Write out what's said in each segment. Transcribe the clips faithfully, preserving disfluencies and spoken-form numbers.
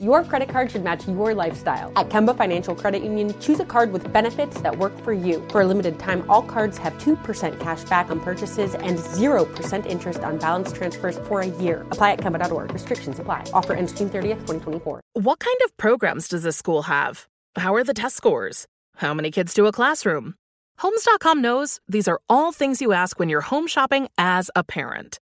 Your credit card should match your lifestyle. At Kemba Financial Credit Union, choose a card with benefits that work for you. For a limited time, all cards have two percent cash back on purchases and zero percent interest on balance transfers for a year. Apply at Kemba dot org. Restrictions apply. Offer ends June thirtieth, twenty twenty-four. What kind of programs does this school have? How are the test scores? How many kids do a classroom? Homes dot com knows these are all things you ask when you're home shopping as a parent.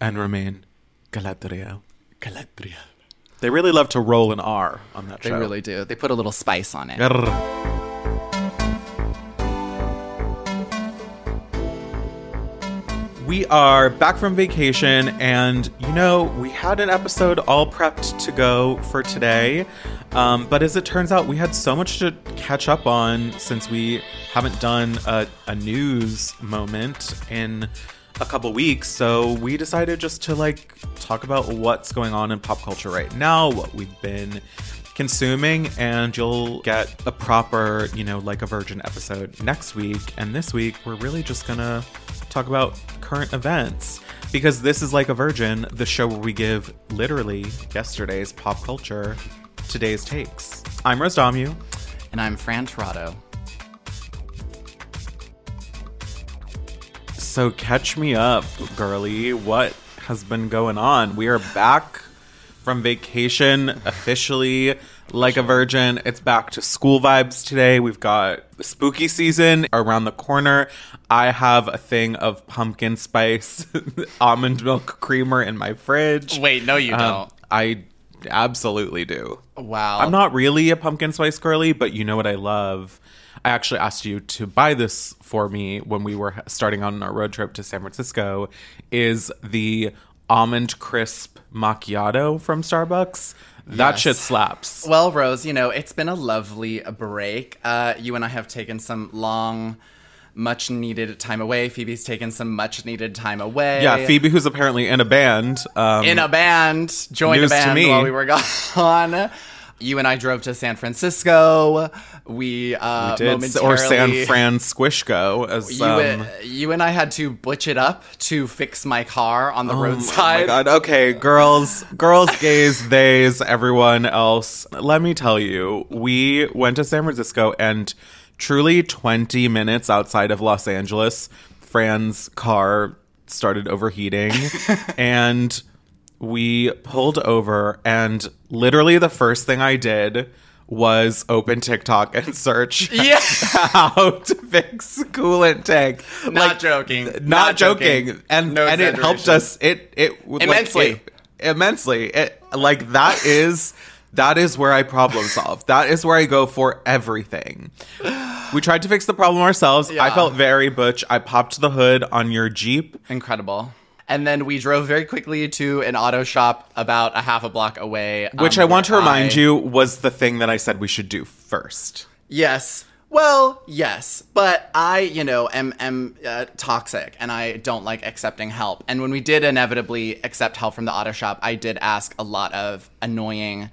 And remain Galadriel. Galadriel. They really love to roll an R on that show. They really do. They put a little spice on it. Grr. We are back from vacation, and, you know, we had an episode all prepped to go for today. Um, but as it turns out, we had so much to catch up on since we haven't done a, a news moment in a couple weeks, so we decided just to like talk about what's going on in pop culture right now, what we've been consuming, and you'll get a proper, you know, like a virgin episode next week. And this week we're really just gonna talk about current events, because this is Like a Virgin, the show where we give literally yesterday's pop culture today's takes. I'm Rose Domu. And I'm Fran Torado. So catch me up, girly. What has been going on? We are back from vacation, officially. Like a Virgin, it's back to school vibes today. We've got the spooky season around the corner. I have a thing of pumpkin spice almond milk creamer in my fridge. Wait, no, you um, don't. I absolutely do. Wow. I'm not really a pumpkin spice girly, but you know what I love? I actually asked you to buy this for me when we were starting on our road trip to San Francisco, is the almond crisp macchiato from Starbucks. That yes. shit slaps. Well, Rose, you know, it's been a lovely break. Uh, you and I have taken some long, much needed time away. Phoebe's taken some much needed time away. Yeah, Phoebe, who's apparently in a band. Um, in a band. Joined a band while we were gone. You and I drove to San Francisco. We, uh, we did, momentarily... Or San Francisco. As, you, um... and, you and I had to butch it up to fix my car on the oh roadside. Oh my God. Okay, girls, girls, gays, theys, everyone else. Let me tell you, we went to San Francisco, and truly twenty minutes outside of Los Angeles, Fran's car started overheating. And... we pulled over, and literally the first thing I did was open TikTok and search yeah. how to fix coolant tank. Not like, joking. Not, not joking. joking. And no and it helped us. It it immensely. Like, it, immensely. It like that is that is where I problem solve. That is where I go for everything. We tried to fix the problem ourselves. Yeah. I felt very butch. I popped the hood on your Jeep. Incredible. And then we drove very quickly to an auto shop about a half a block away. Um, Which I want to remind I... you was the thing that I said we should do first. Yes. Well, yes. But I, you know, am, am uh, toxic, and I don't like accepting help. And when we did inevitably accept help from the auto shop, I did ask a lot of annoying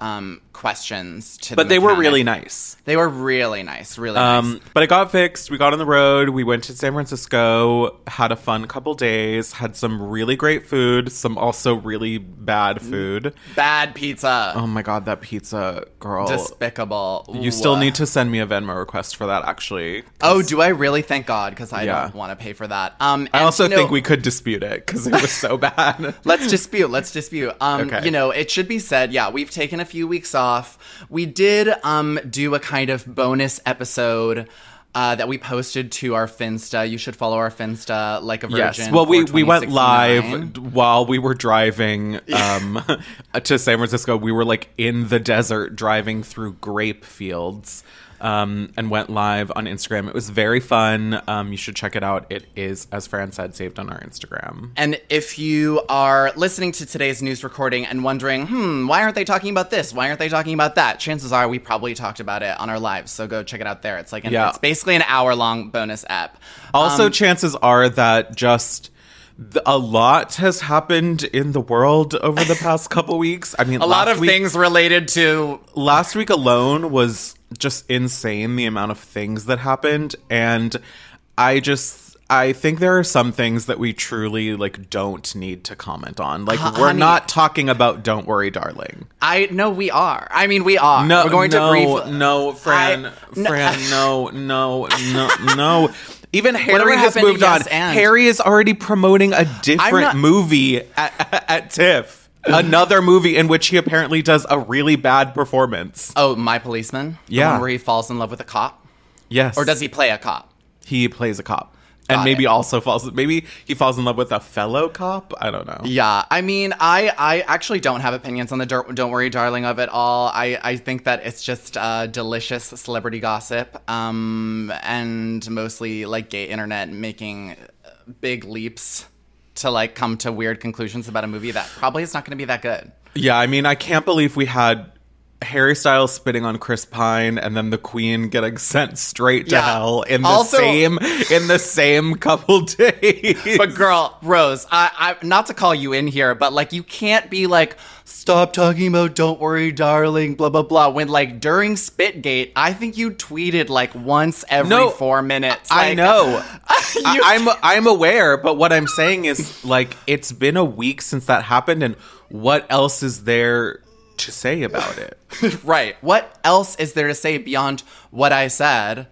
um, questions to but the But they mechanic. were really nice. They were really nice, really um, nice. But it got fixed. We got on the road. We went to San Francisco, had a fun couple days, had some really great food, some also really bad food. Bad pizza. Oh my God, that pizza, girl. Despicable. Ooh. You still need to send me a Venmo request for that, actually. Oh, do I really? Thank God, because I yeah. don't want to pay for that. Um, and, I also you know, think we could dispute it, because it was so bad. Let's dispute. Let's dispute. Um, okay. You know, it should be said, yeah, we've taken a few weeks off. We did um do a kind of bonus episode uh that we posted to our Finsta. You should follow our Finsta, Like a Virgin. Yes. Well, we we went live while we were driving um to San Francisco. We were like in the desert driving through grape fields. Um, and went live on Instagram. It was very fun. Um, you should check it out. It is, as Fran said, saved on our Instagram. And if you are listening to today's news recording and wondering, hmm, why aren't they talking about this? Why aren't they talking about that? Chances are we probably talked about it on our lives. So go check it out there. It's like, an, yeah. it's basically an hour long bonus app. Also, um, chances are that just... a lot has happened in the world over the past couple weeks. I mean, a lot of week, things related to... Last week alone was just insane, the amount of things that happened. And I just... I think there are some things that we truly, like, don't need to comment on. Like, H- we're honey, not talking about Don't Worry, Darling. I... No, we are. I mean, we are. No, we're going no, to brief... No, Fran. I, Fran, no, no, no, no. no. Even Harry has moved on. Yes, Harry is already promoting a different not- movie at, at, at TIFF. Another movie in which he apparently does a really bad performance. Oh, My Policeman? Yeah. The one where he falls in love with a cop? Yes. Or does he play a cop? He plays a cop. Got and maybe it. also falls, maybe he falls in love with a fellow cop. I don't know. Yeah. I mean, I, I actually don't have opinions on the Dur- Don't Worry, Darling of it all. I, I think that it's just uh, delicious celebrity gossip um, and mostly like gay internet making big leaps to like come to weird conclusions about a movie that probably is not going to be that good. Yeah. I mean, I can't believe we had Harry Styles spitting on Chris Pine and then the Queen getting sent straight to yeah. hell in the also, same in the same couple days. But girl, Rose, I, I not to call you in here, but like you can't be like, stop talking about Don't Worry, Darling, blah blah blah. When like during Spitgate, I think you tweeted like once every no, four minutes. I, like, I know. I, I'm I'm aware, but what I'm saying is like it's been a week since that happened, and what else is there to say about it? Right. What else is there to say beyond what I said?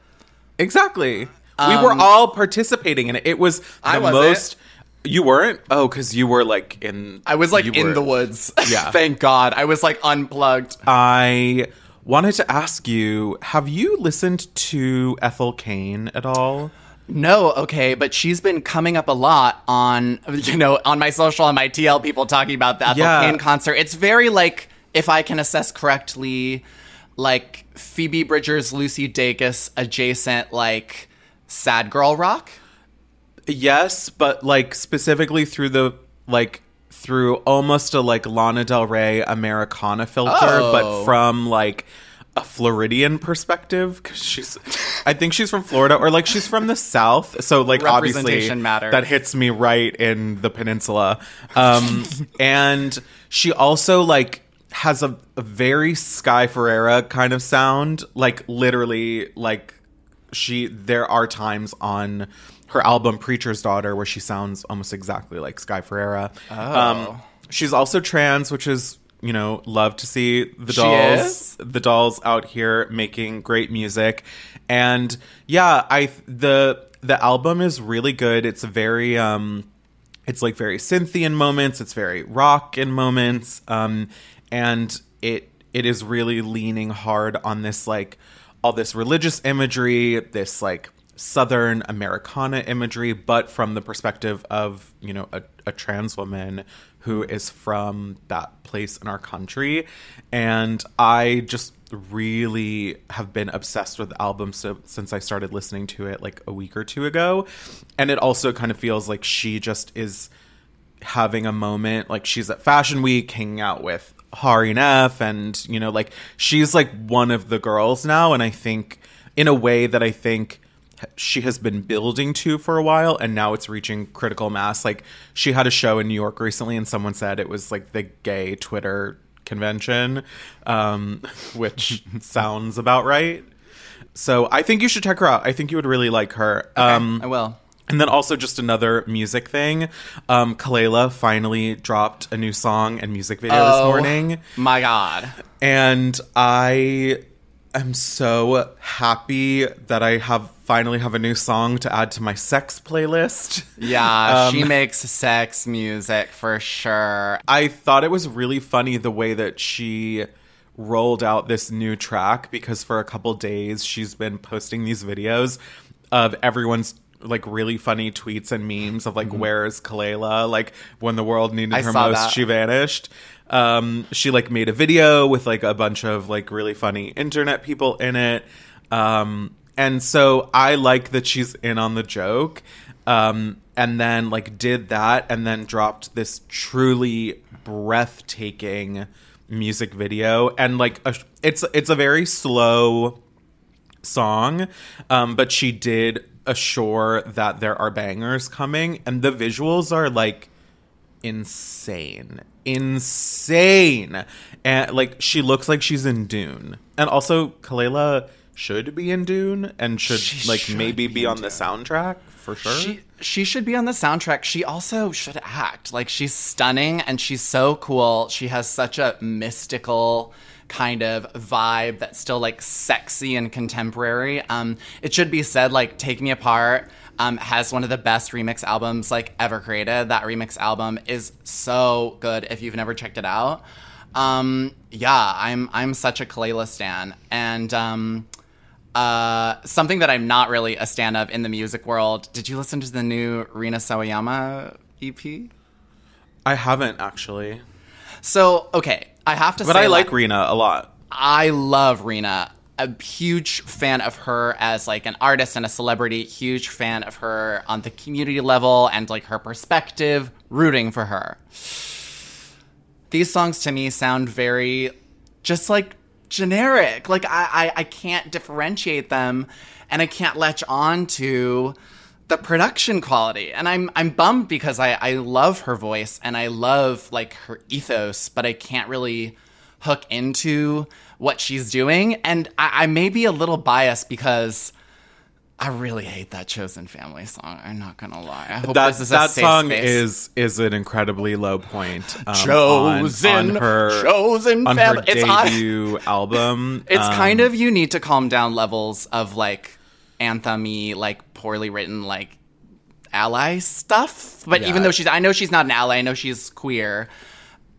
Exactly. Um, we were all participating in it. It was the I most... You weren't? Oh, because you were like in... I was like in were, the woods. Yeah. Thank God. I was like unplugged. I wanted to ask you, have you listened to Ethel Cain at all? No, okay, but she's been coming up a lot on, you know, on my social, on my T L, people talking about the Ethel yeah. Cain concert. It's very like... if I can assess correctly, like Phoebe Bridgers, Lucy Dacus adjacent, like sad girl rock. Yes, but like specifically through the like through almost a like Lana Del Rey Americana filter, oh. but from like a Floridian perspective, because she's, I think she's from Florida or like she's from the South. So like obviously matters. That hits me right in the peninsula. Um, and she also like. has a, a very Sky Ferreira kind of sound. Like, literally, like, she... there are times on her album Preacher's Daughter where she sounds almost exactly like Sky Ferreira. Oh. Um, she's also trans, which is, you know, love to see the dolls. She is? The dolls out here making great music. And, yeah, I... The, the album is really good. It's very... Um, it's, like, very synthy in moments. It's very rock in moments. Um... And it it is really leaning hard on this, like, all this religious imagery, this, like, Southern Americana imagery, but from the perspective of, you know, a, a trans woman who is from that place in our country. And I just really have been obsessed with the album so, since I started listening to it, like, a week or two ago. And it also kind of feels like she just is having a moment. Like, she's at Fashion Week hanging out with Hari and F, and you know, like she's like one of the girls now, and I think in a way that I think she has been building to for a while, and now it's reaching critical mass. Like she had a show in New York recently, and someone said it was like the gay Twitter convention, um, which sounds about right. So I think you should check her out. I think you would really like her. Okay, um, I will. And then also just another music thing. Um, Kalayla finally dropped a new song and music video oh, this morning. My God. And I am so happy that I have finally have a new song to add to my sex playlist. Yeah, um, she makes sex music for sure. I thought it was really funny the way that she rolled out this new track, because for a couple days she's been posting these videos of everyone's like really funny tweets and memes of like, mm-hmm. where is Kalayla? Like when the world needed I her most, that. she vanished. Um, she like made a video with like a bunch of like really funny internet people in it. Um, and so I like that she's in on the joke. Um, and then like did that and then dropped this truly breathtaking music video. And like a, it's, it's a very slow song. Um, but she did assure that there are bangers coming, and the visuals are like insane insane and like she looks like she's in Dune. And also Kalayla should be in Dune and should she like should maybe be, be on Dune. The soundtrack for sure. She, she should be on the soundtrack. She also should act. Like she's stunning and she's so cool. She has such a mystical kind of vibe that's still like sexy and contemporary. Um, it should be said, like, Take Me Apart um, has one of the best remix albums like ever created. That remix album is so good if you've never checked it out. Um, yeah, I'm I'm such a Kalayla stan. And um, uh, something that I'm not really a stan of in the music world, did you listen to the new Rina Sawayama E P? I haven't, actually. So, okay. I have to but say, but I like, like Rina a lot. I love Rina. A huge fan of her as like an artist and a celebrity. Huge fan of her on the community level and like her perspective. Rooting for her. These songs to me sound very just like generic. Like I, I, I can't differentiate them, and I can't latch on to the production quality. And I'm I'm bummed because I, I love her voice and I love like her ethos, but I can't really hook into what she's doing. And I, I may be a little biased because I really hate that Chosen Family song. I'm not gonna lie. I hope that, this is that a safe song space. is is an incredibly low point. Um, Chosen, on, on her, Chosen on Family. Her debut it's on, album. It's um, kind of you need to calm down levels of like anthem-y, like poorly written, like ally stuff. But yeah. Even though she's, I know she's not an ally. I know she's queer.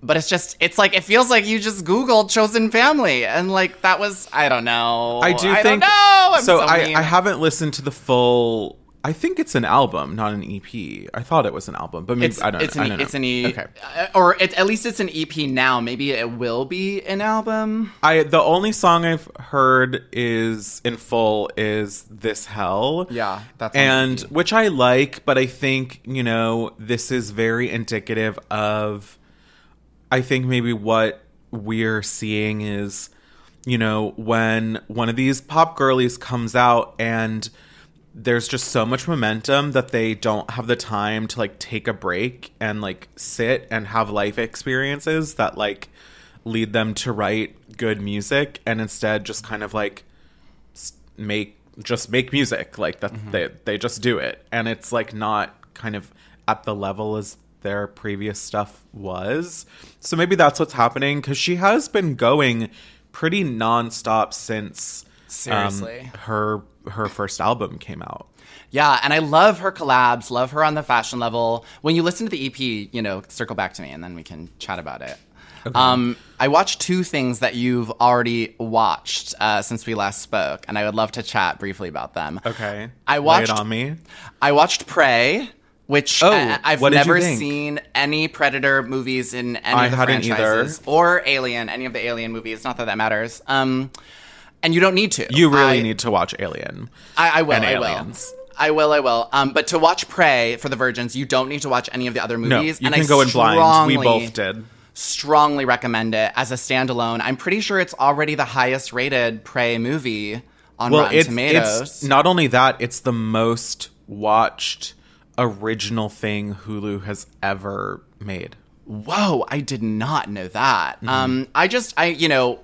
But it's just, it's like, it feels like you just Googled Chosen Family. And like, that was, I don't know. I do I think. I don't know. So, so I, I haven't listened to the full, I think it's an album, not an E P. I thought it was an album, but maybe, it's, I, don't, it's an, I don't know. It's an E P. Okay. Or it, at least it's an E P now. Maybe it will be an album. I The only song I've heard is in full is This Hell. Yeah, that's and an which I like, but I think, you know, this is very indicative of, I think maybe what we're seeing is, you know, when one of these pop girlies comes out and there's just so much momentum that they don't have the time to like take a break and like sit and have life experiences that like lead them to write good music, and instead just kind of like make just make music like that. Mm-hmm. they, they just do it, and it's like not kind of at the level as their previous stuff was. So maybe that's what's happening, because she has been going pretty nonstop since seriously um, her her first album came out. Yeah, and I love her collabs, love her on the fashion level. When you listen to the E P, you know, circle back to me and then we can chat about it. Okay. Um, I watched two things that you've already watched uh, since we last spoke, and I would love to chat briefly about them. Okay. I watched Lay it on me. I watched Prey, which oh, I, I've never seen any Predator movies in any I of the franchises. Either. Or Alien, any of the Alien movies. Not that that matters. Um, and you don't need to. You really I, need to watch Alien. I, I will. And I aliens. will. I will, I will. Um, but to watch Prey for the Virgins, you don't need to watch any of the other movies. No, you and can I go in blind. We both did. Strongly recommend it as a standalone. I'm pretty sure it's already the highest rated Prey movie on well, Rotten it's, Tomatoes. It's not only that, it's the most watched original thing Hulu has ever made. whoa, I did not know that. Mm-hmm. Um, I just, I, you know,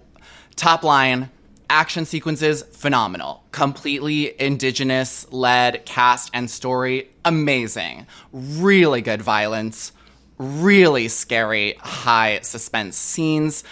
top line, action sequences, phenomenal. Completely indigenous-led cast and story, amazing. Really good violence, really scary, high suspense scenes.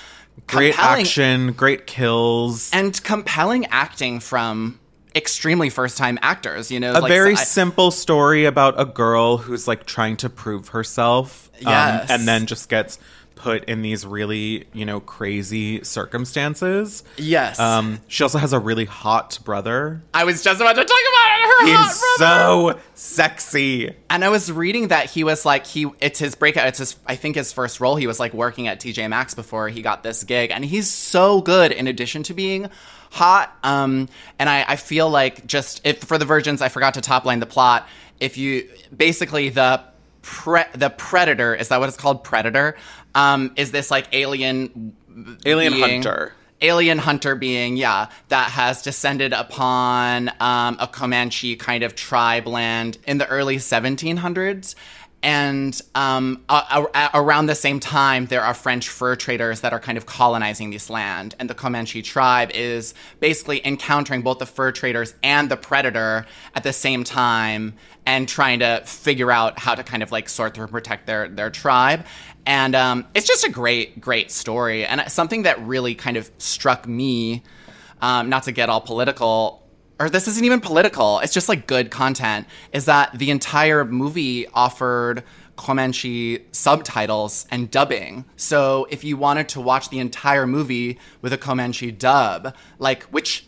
Great compelling action, great kills. And compelling acting from extremely first-time actors, you know? A like, very so I, simple story about a girl who's, like, trying to prove herself. Yes. Um, and then just gets put in these really, you know, crazy circumstances. Yes. Um, she also has a really hot brother. I was just about to talk about it. Her He's hot brother. He's so sexy. And I was reading that he was like, he it's his breakout. It's his, I think his first role. He was like working at T J Maxx before he got this gig. And he's so good in addition to being hot. Um, and I, I feel like just, if, for the virgins, I forgot to top line the plot. If you, basically the Pre- the Predator, is that what it's called? Predator? Um, is this like alien... Alien being, hunter. Alien hunter being, yeah, that has descended upon um, a Comanche kind of tribe land in the early seventeen hundreds. And um, a- a- around the same time, there are French fur traders that are kind of colonizing this land. And the Comanche tribe is basically encountering both the fur traders and the Predator at the same time and trying to figure out how to kind of like sort through and protect their, their tribe. And um, it's just a great, great story. And something that really kind of struck me, um, not to get all political, or this isn't even political, it's just like good content, is that the entire movie offered Comanche subtitles and dubbing. So if you wanted to watch the entire movie with a Comanche dub, like, which,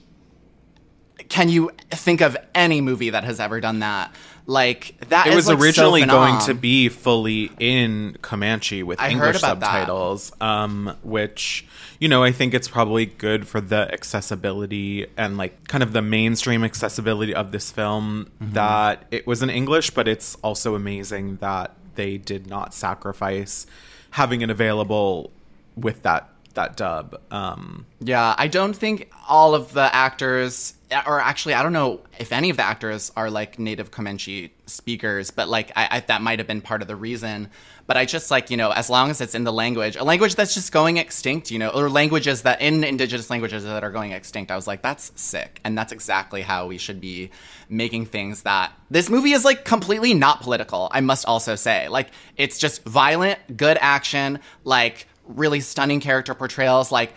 can you think of any movie that has ever done that? Like, that it is, was like, originally so going to be fully in Comanche with I English subtitles, um, which, you know, I think it's probably good for the accessibility and, like, kind of the mainstream accessibility of this film, mm-hmm. that it was in English, but it's also amazing that they did not sacrifice having it available with that that dub. Um, yeah, I don't think all of the actors, or actually, I don't know if any of the actors are like native Comanche speakers, but like I, I that might have been part of the reason. But I just like, you know, as long as it's in the language, a language that's just going extinct, you know, or languages that in indigenous languages that are going extinct, I was like, that's sick. And that's exactly how we should be making things that this movie is like completely not political. I must also say, like, it's just violent, good action, like, really stunning character portrayals. Like,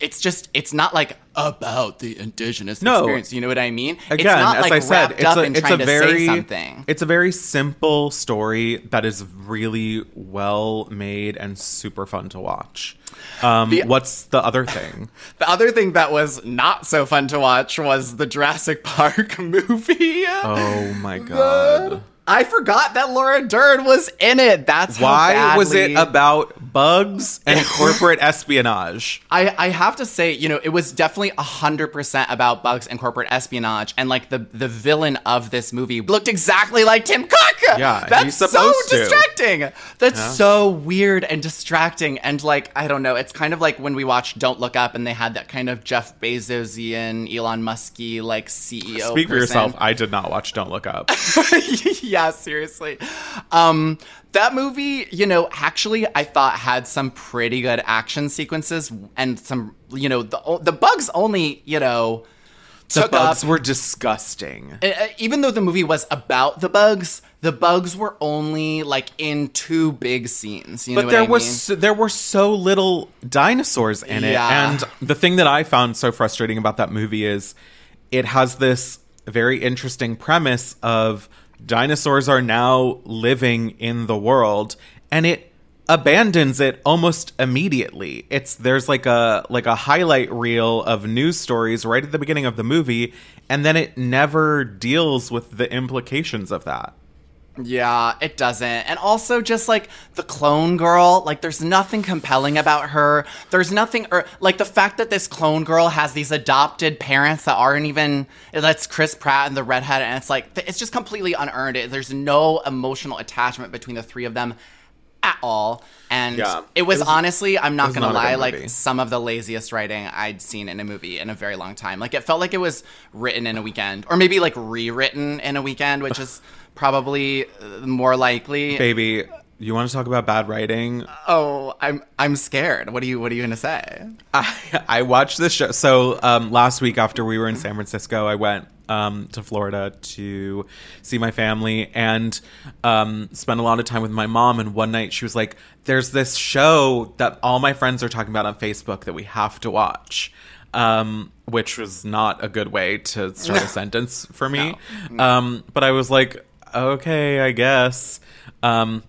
it's just, it's not like about the indigenous no. experience. You know what I mean? Again, it's not as like I said, it's a, it's a very, something. It's a very simple story that is really well made and super fun to watch. Um, the, what's the other thing? The other thing that was not so fun to watch was the Jurassic Park movie. Oh my God. The- I forgot that Laura Dern was in it. That's how Why badly... was it about bugs and corporate espionage? I, I have to say, you know, it was definitely one hundred percent about bugs and corporate espionage. And, like, the, the villain of this movie looked exactly like Tim Cook. Yeah, That's he's so to. distracting. That's yeah. so weird and distracting. And, like, I don't know. It's kind of like when we watched Don't Look Up and they had that kind of Jeff Bezosian, Elon Musky, like, C E O Speak person. For yourself. I did not watch Don't Look Up. Yeah, seriously. Um, that movie, you know, actually I thought had some pretty good action sequences and some, you know, the the bugs only, you know, the bugs up. were disgusting. Uh, even though the movie was about the bugs, the bugs were only like in two big scenes. You but know what there I was mean? So, there were so little dinosaurs in yeah. it, and the thing that I found so frustrating about that movie is it has this very interesting premise of dinosaurs are now living in the world, and it abandons it almost immediately. It's there's like a like a highlight reel of news stories right at the beginning of the movie, and then it never deals with the implications of that. Yeah, it doesn't. And also just like the clone girl, like there's nothing compelling about her. There's nothing, or like the fact that this clone girl has these adopted parents that aren't even, that's Chris Pratt and the redhead. And it's like, it's just completely unearned. There's no emotional attachment between the three of them at all. And yeah, it, was, it was honestly, I'm not going to lie, like some of the laziest writing I'd seen in a movie in a very long time. Like it felt like it was written in a weekend, or maybe like rewritten in a weekend, which is probably more likely. Baby, You want to talk about bad writing? Oh, I'm I'm scared. What are you What are you gonna say? I I watched this show. So um, last week after we were in San Francisco, I went um, to Florida to see my family and um, spent a lot of time with my mom. And one night she was like, "There's this show that all my friends are talking about on Facebook that we have to watch." Um, which was not a good way to start no. a sentence for me. No. No. Um, but I was like, okay, I guess. Um,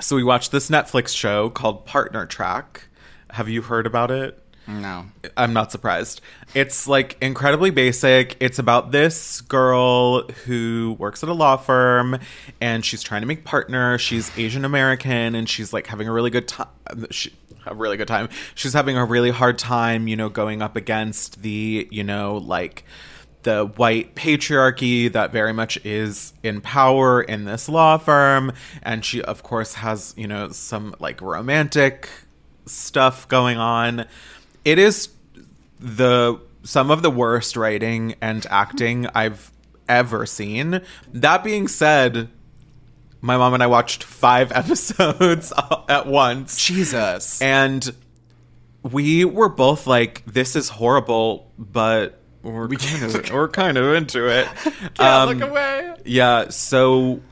so we watched this Netflix show called Partner Track. Have you heard about it? No. I'm not surprised. It's like incredibly basic. It's about this girl who works at a law firm and she's trying to make partner. She's Asian American and she's like having a really good time. A really good time. She's having a really hard time, you know, going up against the, you know, like the white patriarchy that very much is in power in this law firm. And she, of course, has, you know, some like romantic stuff going on. It is the some of the worst writing and acting I've ever seen. That being said, my mom and I watched five episodes at once. Jesus. And we were both like, this is horrible, but we're, we kind, of, we're kind of into it. Can't um, look away. Yeah, so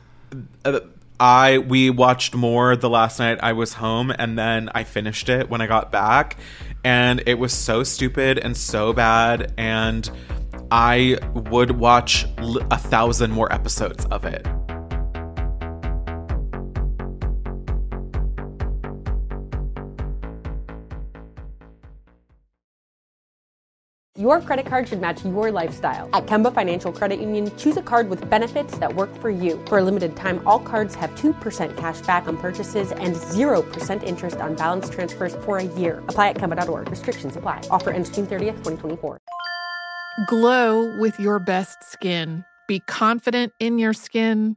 uh, I we watched more the last night I was home, and then I finished it when I got back. And it was so stupid and so bad. And I would watch l- a thousand more episodes of it. Your credit card should match your lifestyle. At Kemba Financial Credit Union, choose a card with benefits that work for you. For a limited time, all cards have two percent cash back on purchases and zero percent interest on balance transfers for a year. Apply at Kemba dot org. Restrictions apply. Offer ends June thirtieth, twenty twenty-four. Glow with your best skin. Be confident in your skin.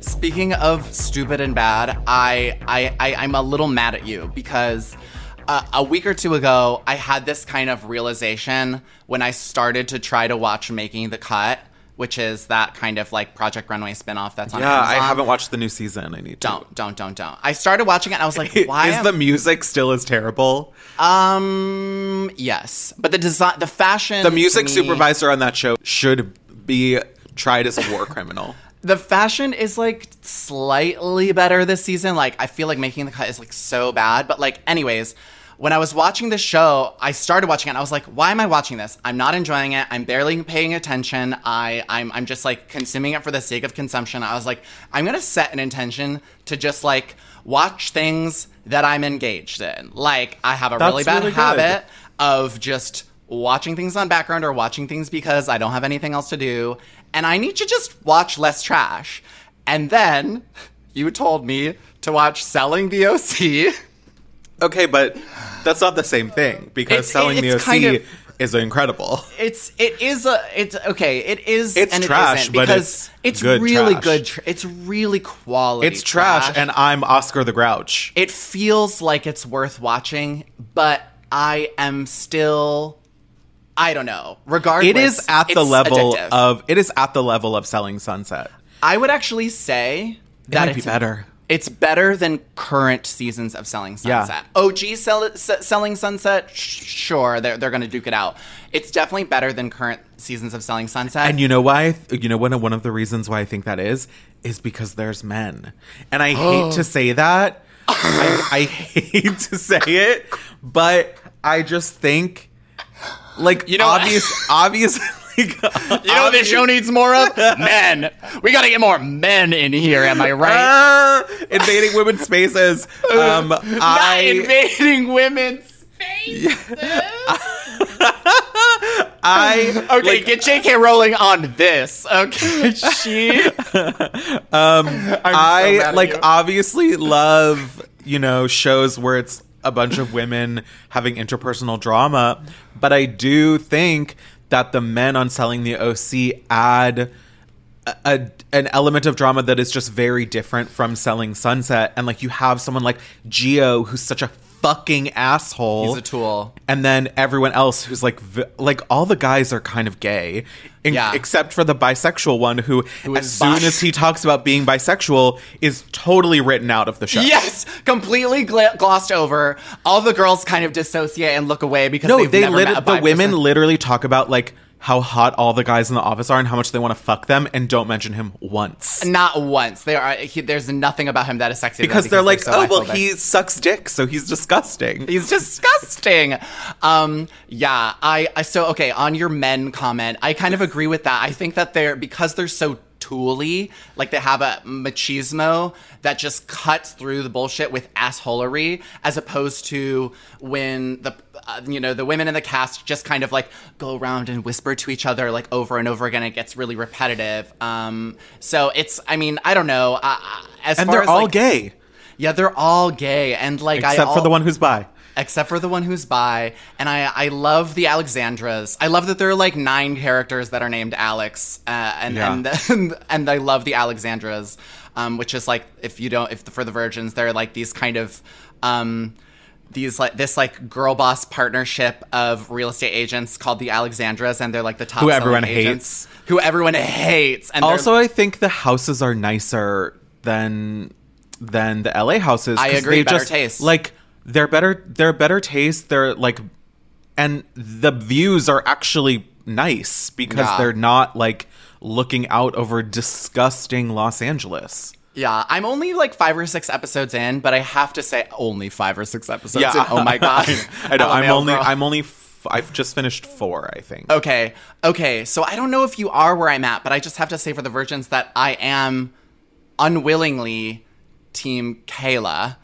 Speaking of stupid and bad, I, I, I, I'm a little mad at you because uh, a week or two ago, I had this kind of realization when I started to try to watch Making the Cut, which is that kind of like Project Runway spinoff that's on yeah, Amazon. Yeah, I haven't watched the new season. I need to. Don't, don't, don't, don't. I started watching it and I was like, why? Is am- the music still as terrible? Um, yes. But the design, the fashion. The music me- supervisor on that show should be tried as a war criminal. The fashion is, like, slightly better this season. Like, I feel like Making the Cut is, like, so bad. But, like, anyways, when I was watching the show, I started watching it, and I was like, why am I watching this? I'm not enjoying it. I'm barely paying attention. I, I'm I'm just, like, consuming it for the sake of consumption. I was like, I'm going to set an intention to just, like, watch things that I'm engaged in. Like, I have a That's really bad really habit of just watching things on background or watching things because I don't have anything else to do. And I need to just watch less trash. And then you told me to watch Selling the O C. Okay, but that's not the same thing, because it's, Selling it's the O C kind of, is incredible. It's it is a it's okay. It is it's and trash, it but it's it's good really trash. good. Tra- it's really quality. It's trash, trash, and I'm Oscar the Grouch. It feels like it's worth watching, but I am still. I don't know. Regardless, it is at the level addictive. of it is at the level of Selling Sunset. I would actually say it that might it's be better. It's better than current seasons of Selling Sunset. Yeah. O G sell, S- Selling Sunset, sh- sure, they're they're going to duke it out. It's definitely better than current seasons of Selling Sunset. And you know why? Th- you know one of one of the reasons why I think that is is because there's men. And I hate to say that. I, I hate to say it, but I just think, like, you know, obvious, obvious. you know what this show needs more of? Men. We gotta get more men in here, am I right? Uh, invading women's spaces. Um, Not I... invading women's spaces. I Okay, like, get J K Rowling on this. Okay, she... Um, I, so like, obviously love, you know, shows where it's a bunch of women having interpersonal drama, but I do think that the men on Selling the O C add a, a, an element of drama that is just very different from Selling Sunset. And, like, you have someone like Geo, who's such a fucking asshole. He's a tool. And then everyone else who's, like, v- like all the guys are kind of gay. In- yeah. Except for the bisexual one who, who as soon bosh. as he talks about being bisexual, is totally written out of the show. Yes! Completely gla- glossed over. All the girls kind of dissociate and look away because no, they've they never lit- met a bi person. The women literally talk about, like, how hot all the guys in the office are and how much they want to fuck them, and don't mention him once. Not once. They are. He, there's nothing about him that is sexy. Because, because they're like, they're so oh, well, he sucks dick, so he's disgusting. He's disgusting. Um, yeah. I, I. So, okay, on your men comment, I kind of agree with that. I think that they're, because they're so tooly, like they have a machismo that just cuts through the bullshit with assholery, as opposed to when the uh, you know the women in the cast just kind of like go around and whisper to each other like over and over again. It gets really repetitive. Um, so it's I mean I don't know. Uh, as and far they're as, all like, gay. Yeah, they're all gay, and like except I all, for the one who's bi. Except for the one who's bi. And I, I love the Alexandras. I love that there are like nine characters that are named Alex. Uh, and, yeah. and, the, and I love the Alexandras, um, which is like, if you don't, if the, for the virgins, they're like these kind of, um, these like this like girl boss partnership of real estate agents called the Alexandras. And they're like the top who everyone agents, hates, who everyone hates. And also, I think the houses are nicer than, than the L A houses. I agree. They better just, taste. Like, They're better. They're better taste. They're like, and the views are actually nice because yeah. they're not like looking out over disgusting Los Angeles. Yeah, I'm only like five or six episodes in, but I have to say, only five or six episodes. Yeah. In. Oh my god. I know. I'm only. Girl. I'm only. F- I've just finished four. I think. Okay. Okay. So I don't know if you are where I'm at, but I just have to say for the virgins that I am unwillingly team Kayla.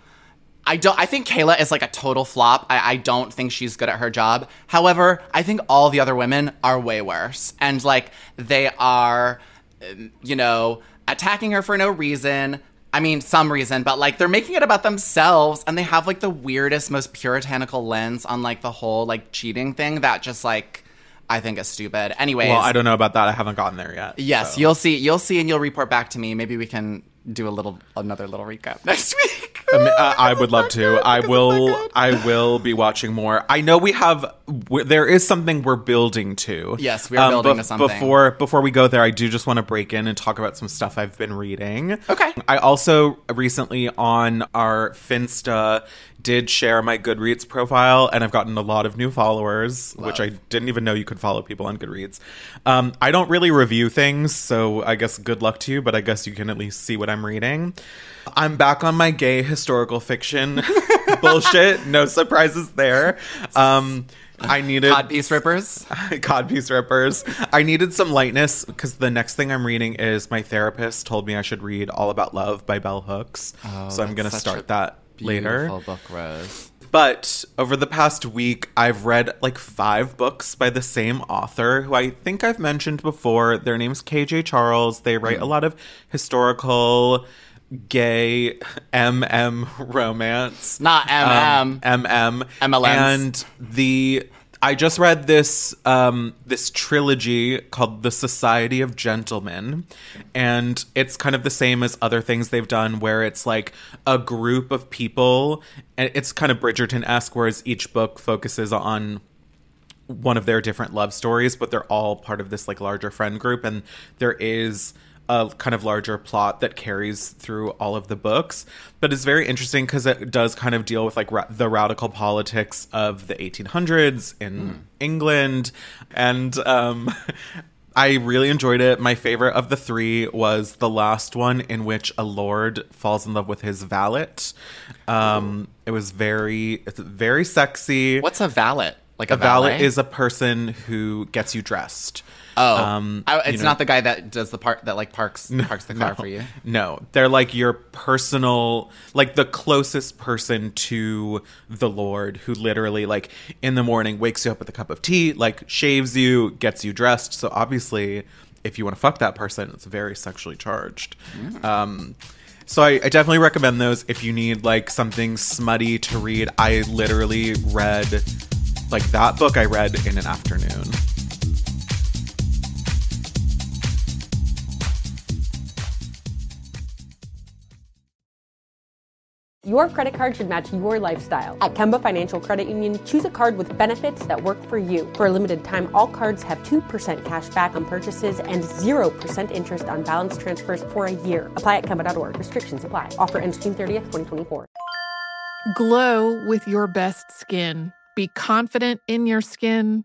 I don't. I think Kayla is like a total flop. I, I don't think she's good at her job. However, I think all the other women are way worse, and like they are, you know, attacking her for no reason. I mean, some reason, but like they're making it about themselves, and they have like the weirdest, most puritanical lens on like the whole like cheating thing that just like I think is stupid. Anyways, well, I don't know about that. I haven't gotten there yet. Yes, so. you'll see. You'll see, and you'll report back to me. Maybe we can do a little another little recap next week. Uh, I would love to. I will. I will be watching more. I know we have. We, there is something we're building to. Yes, we are um, building be- to something. Before before we go there, I do just want to break in and talk about some stuff I've been reading. Okay. I also recently on our Finsta did share my Goodreads profile, and I've gotten a lot of new followers, love. Which I didn't even know you could follow people on Goodreads. Um, I don't really review things, so I guess good luck to you. But I guess you can at least see what I'm reading. I'm back on my gay historical fiction bullshit. No surprises there. Um, I needed... Codpiece rippers? Codpiece rippers. I needed some lightness because the next thing I'm reading is my therapist told me I should read All About Love by Bell Hooks. Oh, so I'm going to start that later. Beautiful book, Rose. But over the past week, I've read like five books by the same author who I think I've mentioned before. Their name's K J Charles. They write mm. a lot of historical, gay, M M romance. Not M M. Um, M M. M L Ms. And the... I just read this um, this trilogy called The Society of Gentlemen, and it's kind of the same as other things they've done where it's like a group of people, and it's kind of Bridgerton-esque, whereas each book focuses on one of their different love stories, but they're all part of this like larger friend group, and there is a kind of larger plot that carries through all of the books. But it's very interesting because it does kind of deal with like ra- the radical politics of the eighteen hundreds in mm. England. And um, I really enjoyed it. My favorite of the three was the last one, in which a lord falls in love with his valet. Um, it was very, very sexy. What's a valet? Like a, a valet? valet is a person who gets you dressed. Oh, um, I, it's you know, not the guy that does the part that like parks parks the car no, for you. No, they're like your personal, like the closest person to the Lord, who literally like in the morning wakes you up with a cup of tea, like shaves you, gets you dressed. So obviously, if you want to fuck that person, it's very sexually charged. Mm. Um, so I, I definitely recommend those if you need like something smutty to read. I literally read like that book I read in an afternoon. Your credit card should match your lifestyle. At Kemba Financial Credit Union, choose a card with benefits that work for you. For a limited time, all cards have two percent cash back on purchases and zero percent interest on balance transfers for a year. Apply at Kemba dot org. Restrictions apply. Offer ends June thirtieth, twenty twenty-four. Glow with your best skin. Be confident in your skin.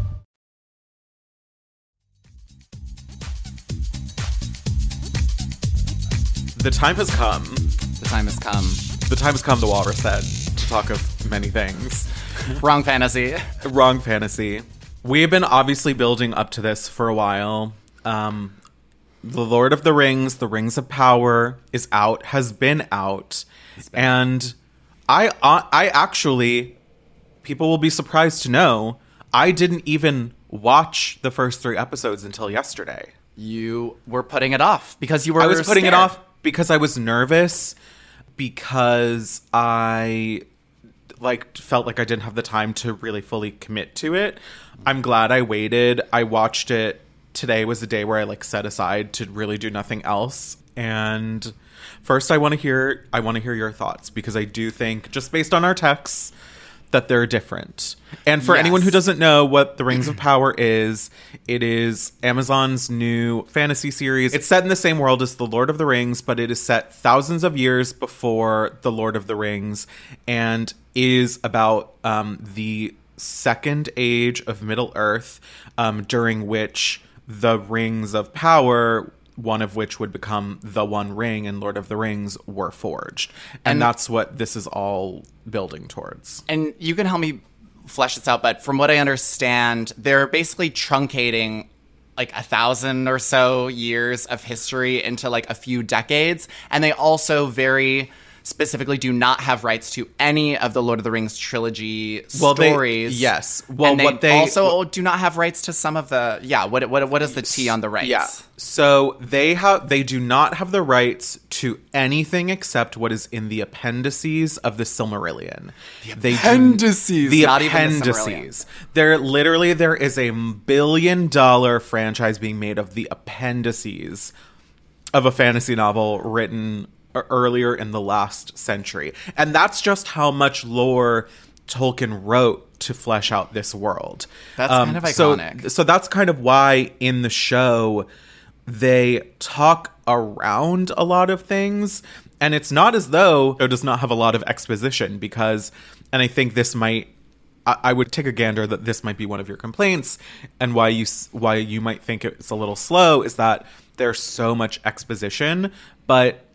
The time has come. The time has come. The time has come, the walrus said, to talk of many things. Wrong fantasy. Wrong fantasy. We've been obviously building up to this for a while. Um, the Lord of the Rings, The Rings of Power, is out, has been out. Been and out. I, I actually, people will be surprised to know, I didn't even watch the first three episodes until yesterday. You were putting it off because you were I was putting scared. it off. Because I was nervous, because I like felt like I didn't have the time to really fully commit to it. I'm glad I waited. I watched it. Today was the day where I like set aside to really do nothing else. And first, I want to hear I want to hear your thoughts, because I do think, just based on our texts, that they're different. And for yes. anyone who doesn't know what The Rings of Power is, it is Amazon's new fantasy series. It's set in the same world as The Lord of the Rings, but it is set thousands of years before The Lord of the Rings, and is about um, the second age of Middle Earth, um, during which the Rings of Power, one of which would become the One Ring in Lord of the Rings, were forged. And, and that's what this is all building towards. And you can help me flesh this out, but from what I understand, they're basically truncating like a thousand or so years of history into like a few decades. And they also very specifically do not have rights to any of the Lord of the Rings trilogy well, stories. They, yes. Well, and they, what they also well, do not have rights to some of the, yeah. What, what, what is the T on the rights? Yeah. So they have, they do not have the rights to anything except what is in the appendices of the Silmarillion. The appendices. They do, the not appendices. Even the there literally, there is a billion dollar franchise being made of the appendices of a fantasy novel written earlier in the last century. And that's just how much lore Tolkien wrote to flesh out this world. That's um, kind of iconic. So, so that's kind of why in the show they talk around a lot of things. And it's not as though it does not have a lot of exposition because, and I think this might, I, I would take a gander that this might be one of your complaints and why you why you might think it's a little slow is that there's so much exposition, but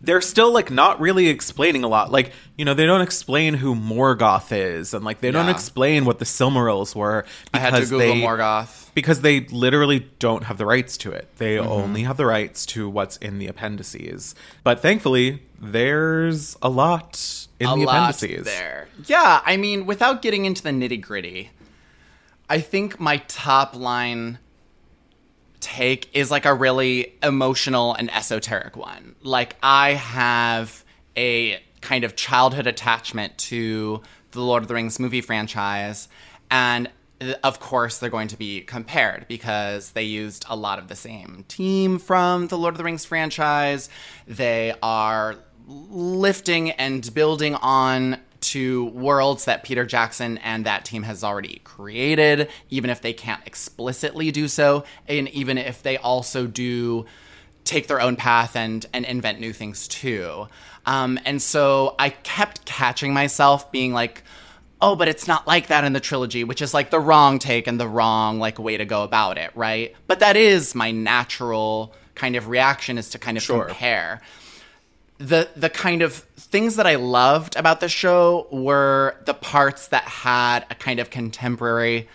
they're still, like, not really explaining a lot. Like, you know, they don't explain who Morgoth is. And, like, they yeah. don't explain what the Silmarils were. I had to Google they, Morgoth. Because they literally don't have the rights to it. They mm-hmm. only have the rights to what's in the appendices. But thankfully, there's a lot in a the lot appendices. there. Yeah, I mean, without getting into the nitty-gritty, I think my top line take is like a really emotional and esoteric one. Like, I have a kind of childhood attachment to the Lord of the Rings movie franchise, and of course they're going to be compared because they used a lot of the same team from the Lord of the Rings franchise. They are lifting and building on to worlds that Peter Jackson and that team has already created, even if they can't explicitly do so, and even if they also do take their own path and and invent new things too. Um, and so I kept catching myself being like, oh, but it's not like that in the trilogy, which is like the wrong take and the wrong like way to go about it, right? But that is my natural kind of reaction, is to kind of sure. compare. The the kind of things that I loved about the show were the parts that had a kind of contemporary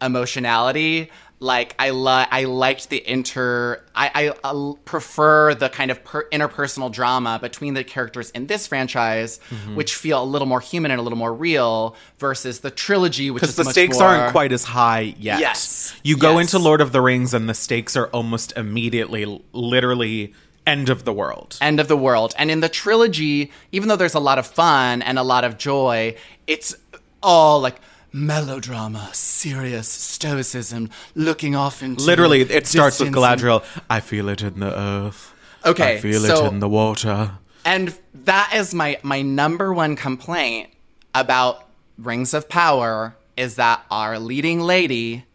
emotionality. Like, I lo- I liked the inter... I, I, I prefer the kind of per- interpersonal drama between the characters in this franchise, mm-hmm. which feel a little more human and a little more real, versus the trilogy, which is much more... Because the stakes aren't quite as high yet. Yes. You go yes. into Lord of the Rings and the stakes are almost immediately, literally... End of the world. End of the world. And in the trilogy, even though there's a lot of fun and a lot of joy, it's all like melodrama, serious stoicism, looking off into... Literally, it starts with Galadriel. And... I feel it in the earth. Okay, I feel so, it in the water. And that is my, my number one complaint about Rings of Power, is that our leading lady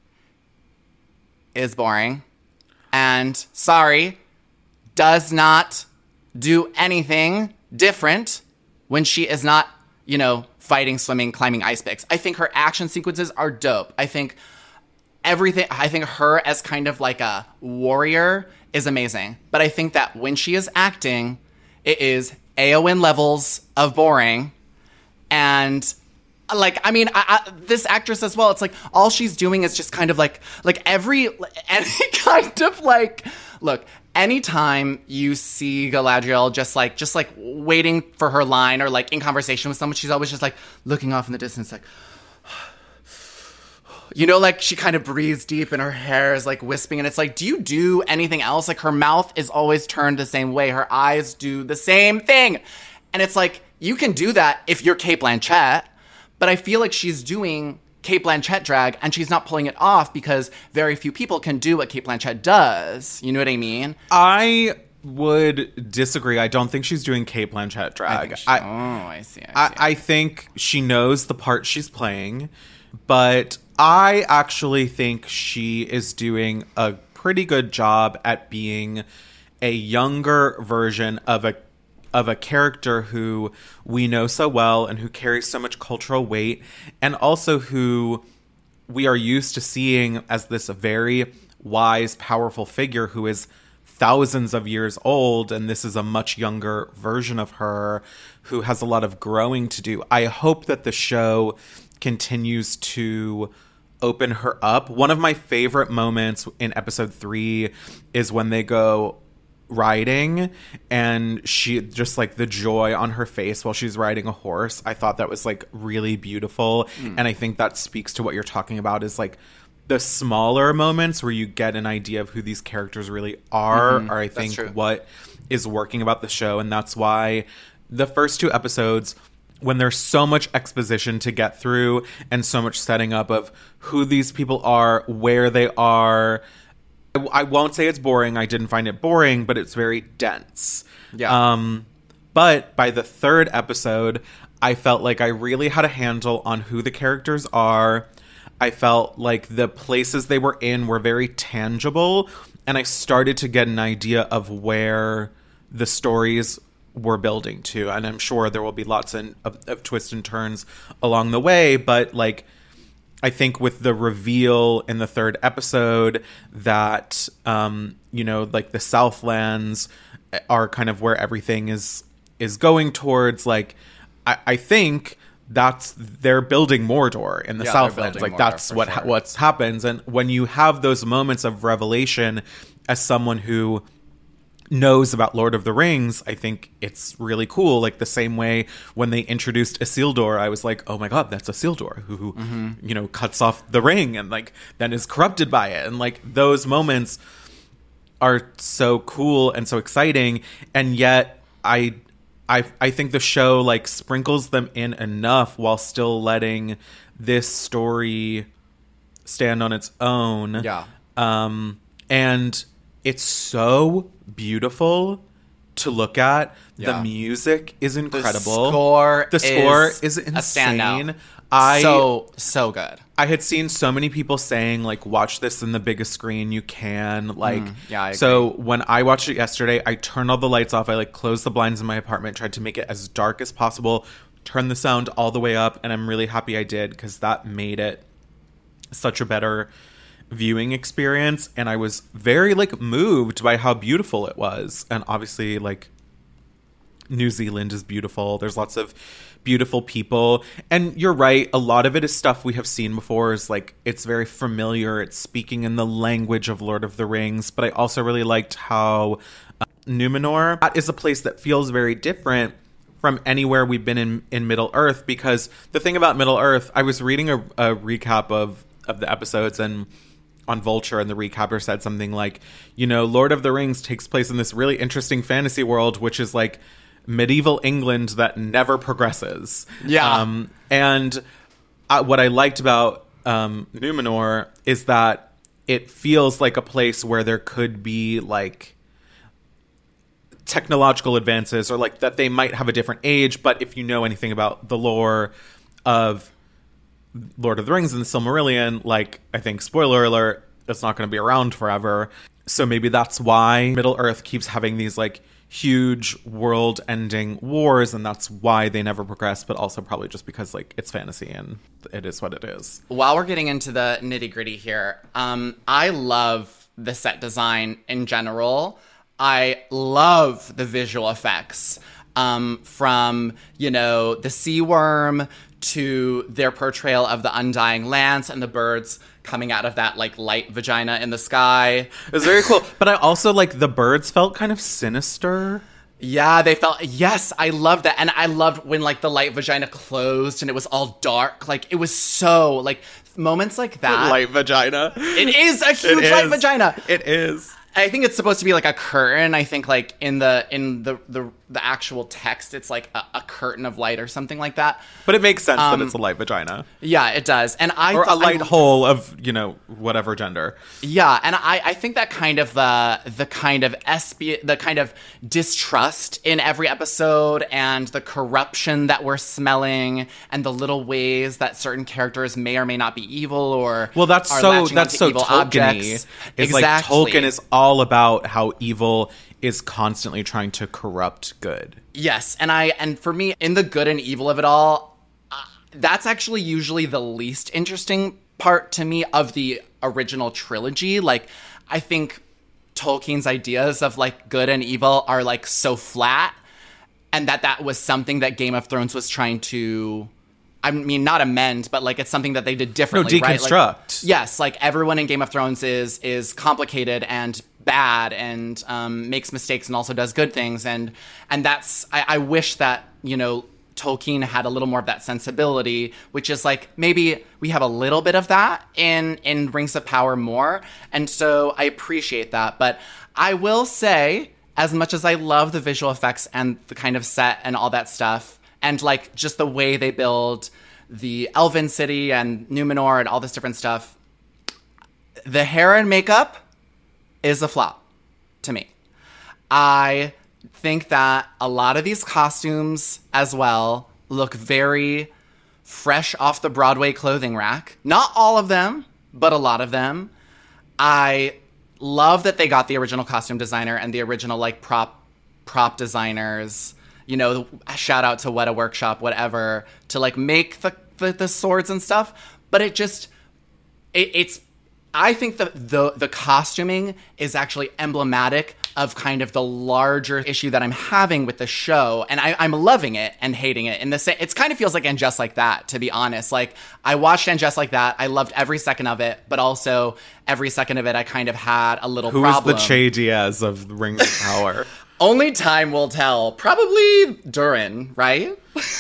is boring. And, sorry... does not do anything different when she is not, you know, fighting, swimming, climbing ice picks. I think her action sequences are dope. I think everything, I think her as kind of like a warrior is amazing. But I think that when she is acting, it is A O N levels of boring. And like, I mean, I, I, this actress as well, it's like all she's doing is just kind of like, like every, any kind of like, look, anytime you see Galadriel just like just like waiting for her line or like in conversation with someone, she's always just like looking off in the distance, like, you know, like she kind of breathes deep and her hair is like wisping. And it's like, do you do anything else? Like, her mouth is always turned the same way. Her eyes do the same thing. And it's like, you can do that if you're Cate Blanchett. But I feel like she's doing Cate Blanchett drag, and she's not pulling it off because very few people can do what Cate Blanchett does. You know what I mean? I would disagree. I don't think she's doing Cate Blanchett drag. I think she, I, oh, I see. I, see, I, I, I think she knows the part she's playing, but I actually think she is doing a pretty good job at being a younger version of a of a character who we know so well and who carries so much cultural weight, and also who we are used to seeing as this very wise, powerful figure who is thousands of years old, and this is a much younger version of her who has a lot of growing to do. I hope that the show continues to open her up. One of my favorite moments in episode three is when they go riding and she just, like, the joy on her face while she's riding a horse. I thought that was, like, really beautiful. Mm. And I think that speaks to what you're talking about, is, like, the smaller moments where you get an idea of who these characters really are, mm-hmm. or I think what is working about the show. And that's why the first two episodes, when there's so much exposition to get through and so much setting up of who these people are, where they are, I won't say it's boring. I didn't find it boring, but it's very dense. Yeah. Um, but by the third episode, I felt like I really had a handle on who the characters are. I felt like the places they were in were very tangible, and I started to get an idea of where the stories we're building to, and I'm sure there will be lots of, of, of twists and turns along the way, but, like, I think with the reveal in the third episode that, um, you know, like, the Southlands are kind of where everything is is going towards, like, I, I think that's, they're building Mordor in the yeah, Southlands. Like, Mordor, that's what sure. what's happens. And when you have those moments of revelation as someone who knows about Lord of the Rings, I think it's really cool. Like, the same way when they introduced Isildur, I was like, oh my god, that's Isildur who, who mm-hmm. you know, cuts off the ring and, like, then is corrupted by it. And, like, those moments are so cool and so exciting. And yet I, I, I think the show, like, sprinkles them in enough while still letting this story stand on its own. Yeah. Um, and it's so beautiful to look at. Yeah. The music is incredible. The score, the score is, is insane. A standout. I, so, so good. I had seen so many people saying, like, watch this in the biggest screen you can. Like, mm, yeah, I agree. So when I watched it yesterday, I turned all the lights off. I, like, closed the blinds in my apartment, tried to make it as dark as possible, turned the sound all the way up, and I'm really happy I did, because that made it such a better viewing experience. And I was very, like, moved by how beautiful it was. And obviously, like, New Zealand is beautiful. There's lots of beautiful people, and you're right, a lot of it is stuff we have seen before. Is, like, it's very familiar, it's speaking in the language of Lord of the Rings. But I also really liked how uh, Numenor, that is a place that feels very different from anywhere we've been in in Middle Earth. Because the thing about Middle Earth, I was reading a, a recap of of the episodes, and on Vulture, and the recapper said something like, you know, Lord of the Rings takes place in this really interesting fantasy world, which is, like, medieval England that never progresses. Yeah. Um, and I, what I liked about um, Numenor is that it feels like a place where there could be, like, technological advances, or, like, that they might have a different age. But if you know anything about the lore of Lord of the Rings and the Silmarillion, like, I think, spoiler alert, it's not going to be around forever. So maybe that's why Middle Earth keeps having these, like, huge world-ending wars, and that's why they never progress. But also probably just because, like, it's fantasy and it is what it is. While we're getting into the nitty-gritty here, um, I love the set design in general. I love the visual effects, um, from, you know, the sea worm to their portrayal of the undying lance and the birds coming out of that, like, light vagina in the sky. It was very cool. But I also, like, the birds felt kind of sinister. Yeah, they felt, yes, I loved that. And I loved when, like, the light vagina closed and it was all dark. Like, it was so, like, moments like that. The light vagina. It is a huge is. light vagina. It is. I think it's supposed to be, like, a curtain. I think, like, in the in the the, the actual text, it's, like, a, a curtain of light or something like that. But it makes sense um, that it's a light vagina. Yeah, it does. And I or th- a light I, hole of, you know, whatever gender. Yeah, and I, I think that kind of the the kind of esp- the kind of distrust in every episode, and the corruption that we're smelling, and the little ways that certain characters may or may not be evil, or well, that's are so that's so Tolkien-y. It's exactly. Like Tolkien is all about how evil is constantly trying to corrupt good. Yes, and I and for me, in the good and evil of it all, uh, that's actually usually the least interesting part to me of the original trilogy. Like, I think Tolkien's ideas of, like, good and evil are, like, so flat, and that that was something that Game of Thrones was trying to... I mean, not amend, but, like, it's something that they did differently, no, deconstruct. Right? Like, yes, like, everyone in Game of Thrones is is complicated and bad and um, makes mistakes and also does good things. And and that's... I, I wish that, you know, Tolkien had a little more of that sensibility, which is, like, maybe we have a little bit of that in, in Rings of Power more. And so I appreciate that. But I will say, as much as I love the visual effects and the kind of set and all that stuff, and, like, just the way they build the Elven City and Numenor and all this different stuff, the hair and makeup is a flop to me. I think that a lot of these costumes, as well, look very fresh off the Broadway clothing rack. Not all of them, but a lot of them. I love that they got the original costume designer and the original, like, prop prop designers... you know, shout out to Weta Workshop, whatever, to, like, make the, the, the swords and stuff. But it just, it, it's, I think the, the the costuming is actually emblematic of kind of the larger issue that I'm having with the show. And I, I'm loving it and hating it. And the, it kind of feels like And Just Like That, to be honest. Like, I watched And Just Like That. I loved every second of it. But also, every second of it, I kind of had a little Who problem. Who is the Che Diaz of Rings of Power? Only time will tell. Probably Durin, right?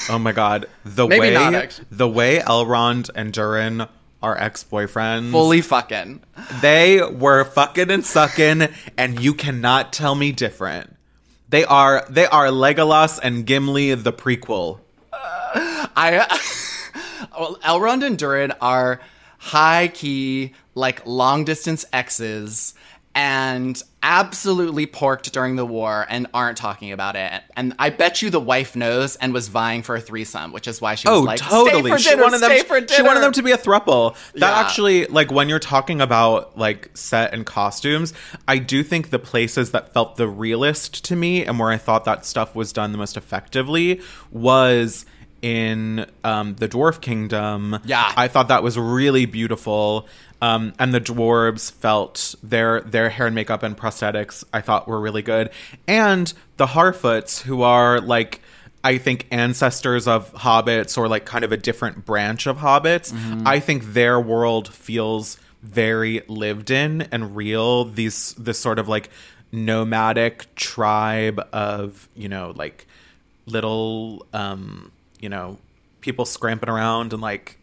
Oh my god. The Maybe way not actually. The way Elrond and Durin are ex-boyfriends. Fully fucking. They were fucking and sucking, and you cannot tell me different. They are they are Legolas and Gimli the prequel. Uh, I well, Elrond and Durin are high key, like, long distance exes. And absolutely porked during the war and aren't talking about it. And I bet you the wife knows and was vying for a threesome, which is why she was oh, like, totally. stay for she dinner, wanted stay them, for dinner. She wanted them to be a throuple. That yeah. actually, like, when you're talking about, like, set and costumes, I do think the places that felt the realest to me and where I thought that stuff was done the most effectively was... in um, the Dwarf Kingdom. Yeah. I thought that was really beautiful. Um, and the dwarves felt their their hair and makeup and prosthetics, I thought, were really good. And the Harfoots, who are, like, I think ancestors of hobbits or, like, kind of a different branch of hobbits. Mm-hmm. I think their world feels very lived in and real. These this sort of, like, nomadic tribe of, you know, like, little... Um, you know, people scampering around and, like,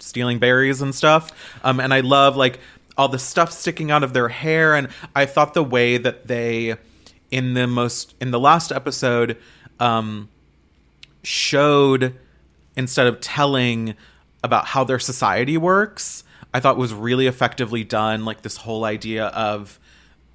stealing berries and stuff. Um, and I love, like, all the stuff sticking out of their hair. And I thought the way that they, in the most, in the last episode, um, showed, instead of telling about how their society works, I thought was really effectively done. Like, this whole idea of,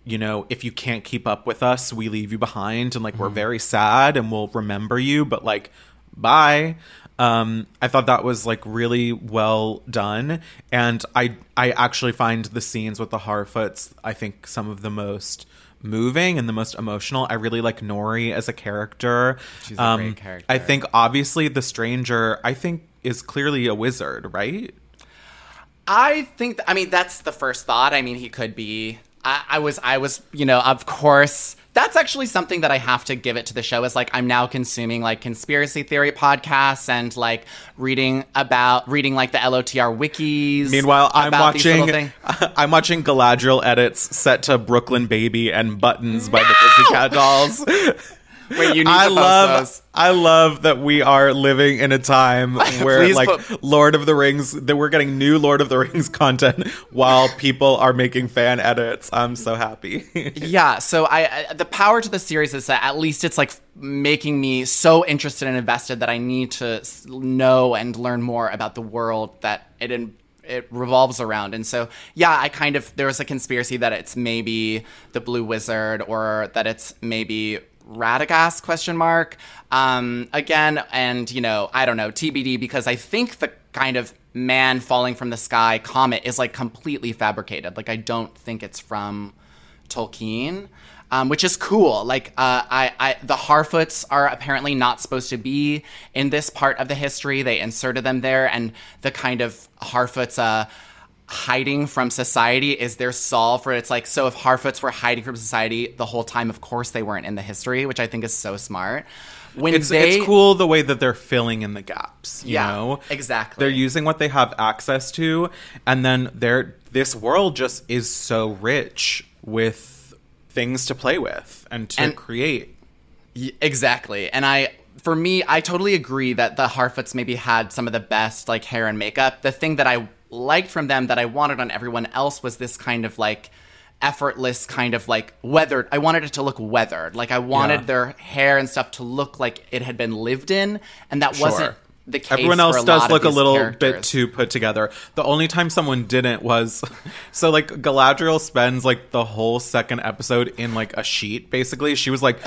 you know, if you can't keep up with us, we leave you behind. And, like, mm-hmm. we're very sad and we'll remember you. But, like, bye. Um, I thought that was, like, really well done. And I I actually find the scenes with the Harfoots, I think, some of the most moving and the most emotional. I really like Nori as a character. She's a um, great character. I think, obviously, the stranger, I think, is clearly a wizard, right? I think, th- I mean, that's the first thought. I mean, he could be. I, I was, I was, you know, of course... That's actually something that I have to give it to the show is, like, I'm now consuming, like, conspiracy theory podcasts and, like, reading about, reading, like, the L O T R wikis. Meanwhile, I'm watching, I'm watching Galadriel edits set to Brooklyn Baby and Buttons by no! the Pussycat Dolls. Wait, you need I to post love, those. I love that we are living in a time where, like, put- Lord of the Rings, that we're getting new Lord of the Rings content while people are making fan edits. I'm so happy. Yeah, so I, I the power to the series is that at least it's, like, making me so interested and invested that I need to know and learn more about the world that it in. It revolves around. And so, yeah, I kind of, there was a conspiracy that it's maybe the Blue Wizard or that it's maybe Radagast, question mark. Um, again, and, you know, I don't know, T B D, because I think the kind of man falling from the sky comet is, like, completely fabricated. Like, I don't think it's from Tolkien, um, which is cool. Like, uh, I, I, the Harfoots are apparently not supposed to be in this part of the history. They inserted them there, and the kind of Harfoots uh, hiding from society is their solve for it. It's like, so if Harfoots were hiding from society the whole time, of course they weren't in the history, which I think is so smart. When it's, they, it's cool the way that they're filling in the gaps, you yeah, know? Exactly. They're using what they have access to, and then they're, this world just is so rich with things to play with and to and, create. Y- exactly. And I, for me, I totally agree that the Harfoots maybe had some of the best, like, hair and makeup. The thing that I liked from them that I wanted on everyone else was this kind of, like, effortless kind of like weathered. I wanted it to look weathered. Like I wanted yeah. their hair and stuff to look like it had been lived in, and that sure. wasn't the case. Everyone else for a does look a little characters. bit too put together. The only time someone didn't was so like Galadriel spends like the whole second episode in like a sheet. Basically, she was like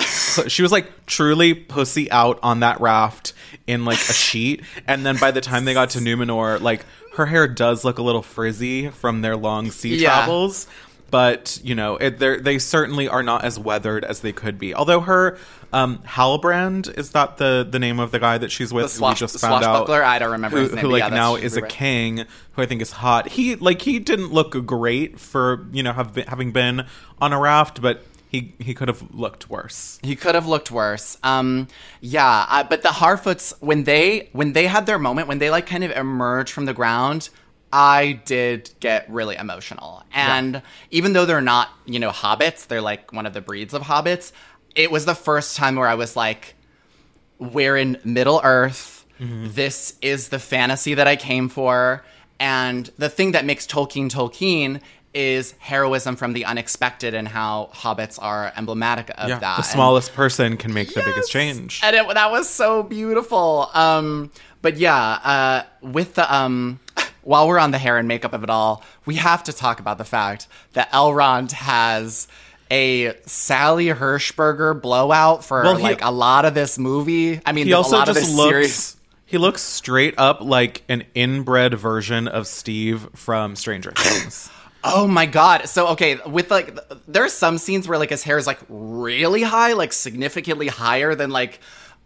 she was like truly pussy out on that raft in like a sheet, and then by the time they got to Numenor, like her hair does look a little frizzy from their long sea yeah. travels. But, you know, it, they certainly are not as weathered as they could be. Although her, um, Halbrand, is that the, the name of the guy that she's with? The swash, we just found out. I don't remember who, his name. Who, like, yeah, now is right. a king, who I think is hot. He, like, he didn't look great for, you know, have been, having been on a raft, but he, he could have looked worse. He could have looked worse. Um, yeah, uh, but the Harfoots, when they, when they had their moment, when they, like, kind of emerged from the ground... I did get really emotional. And yeah. even though they're not, you know, hobbits, they're like one of the breeds of hobbits, it was the first time where I was like, we're in Middle Earth. Mm-hmm. This is the fantasy that I came for. And the thing that makes Tolkien Tolkien is heroism from the unexpected, and how hobbits are emblematic of yeah, that. The smallest and, person can make yes, the biggest change. And it, that was so beautiful. Um, but yeah, uh, with the... Um, While we're on the hair and makeup of it all, we have to talk about the fact that Elrond has a Sally Hershberger blowout for well, he, like a lot of this movie. I mean, he also a lot just of this looks, series. He looks straight up like an inbred version of Steve from Stranger Things. Oh my God. So, okay, with like, there's some scenes where like his hair is like really high, like significantly higher than like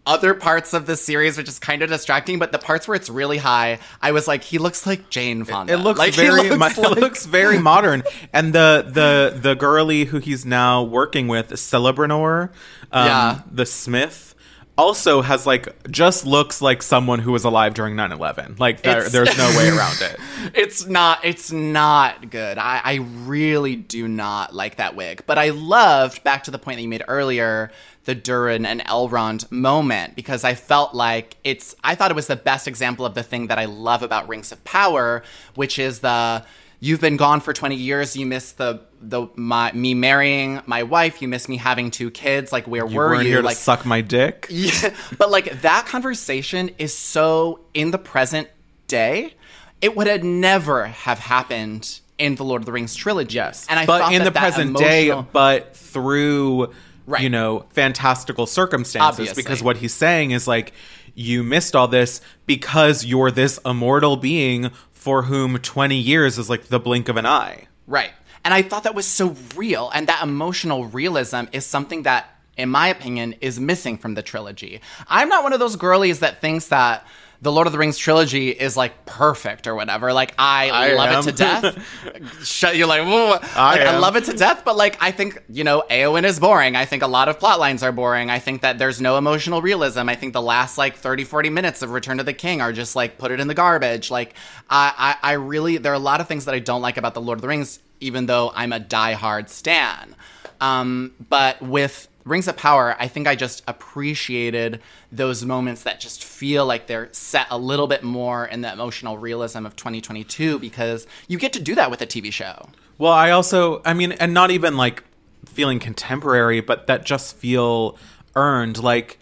other parts of the series, which is kind of distracting, but the parts where it's really high, I was like, he looks like Jane Fonda. It, it looks like, very, looks my, like... it looks very modern. And the the the girly who he's now working with, Celebranor, um, yeah. the Smith, also has like just looks like someone who was alive during nine eleven. Like there, there's no way around it. It's not. It's not good. I, I really do not like that wig. But I loved, back to the point that you made earlier, the Durin and Elrond moment, because I felt like it's, I thought it was the best example of the thing that I love about Rings of Power, which is the, you've been gone for twenty years, you miss the, the my, me marrying my wife, you miss me having two kids, like where you were weren't you? Here like, to suck my dick. Yeah, but like that conversation is so in the present day, it would have never have happened in the Lord of the Rings trilogy. Yes, and I but thought in that the that present emotional- day, but through... Right. You know, fantastical circumstances. Obviously. Because what he's saying is like, you missed all this because you're this immortal being for whom twenty years is like the blink of an eye. Right. And I thought that was so real. And that emotional realism is something that, in my opinion, is missing from the trilogy. I'm not one of those girlies that thinks that the Lord of the Rings trilogy is like perfect or whatever. Like I, I love am. it to death. Shut, you're like, I, like I love it to death. But like, I think, you know, Éowyn is boring. I think a lot of plot lines are boring. I think that there's no emotional realism. I think the last like thirty, forty minutes of Return of the King are just like, put it in the garbage. Like I, I, I really, there are a lot of things that I don't like about the Lord of the Rings, even though I'm a diehard stan. Um, but with Rings of Power, I think I just appreciated those moments that just feel like they're set a little bit more in the emotional realism of twenty twenty-two, because you get to do that with a T V show. Well, I also, I mean, and not even like feeling contemporary, but that just feel earned. Like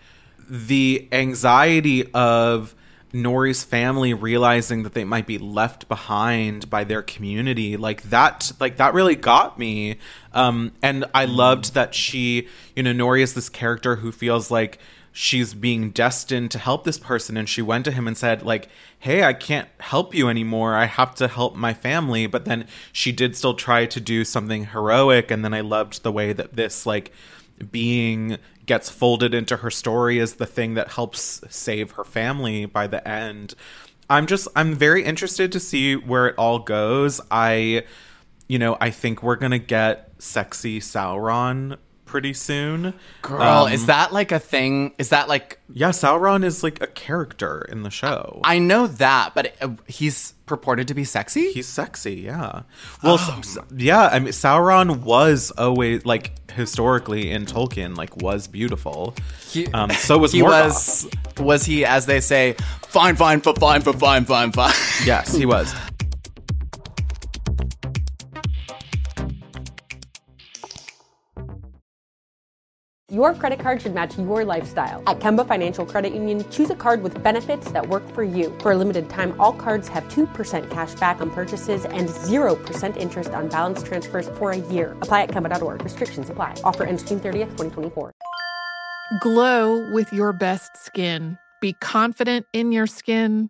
the anxiety of Nori's family realizing that they might be left behind by their community, like that like that really got me, um and I loved that she, you know, Nori is this character who feels like she's being destined to help this person. And she went to him and said, like, hey, I can't help you anymore. I have to help my family. But then she did still try to do something heroic. And then I loved the way that this, like, being gets folded into her story as the thing that helps save her family by the end. I'm just, I'm very interested to see where it all goes. I, you know, I think we're going to get sexy Sauron pretty soon. Girl, um, is that like a thing? Is that like... Yeah, Sauron is like a character in the show. I know that, but it, uh, he's purported to be sexy? He's sexy, yeah. Well, oh. so, yeah, I mean, Sauron was always, like, historically in Tolkien, like, was beautiful. He, um, so was he Morgoth. Was, was he, as they say, fine, fine, fine, fine, fine, fine, fine. Yes, he was. Your credit card should match your lifestyle. At Kemba Financial Credit Union, choose a card with benefits that work for you. For a limited time, all cards have two percent cash back on purchases and zero percent interest on balance transfers for a year. Apply at Kemba dot org. Restrictions apply. Offer ends June thirtieth, twenty twenty-four. Glow with your best skin. Be confident in your skin.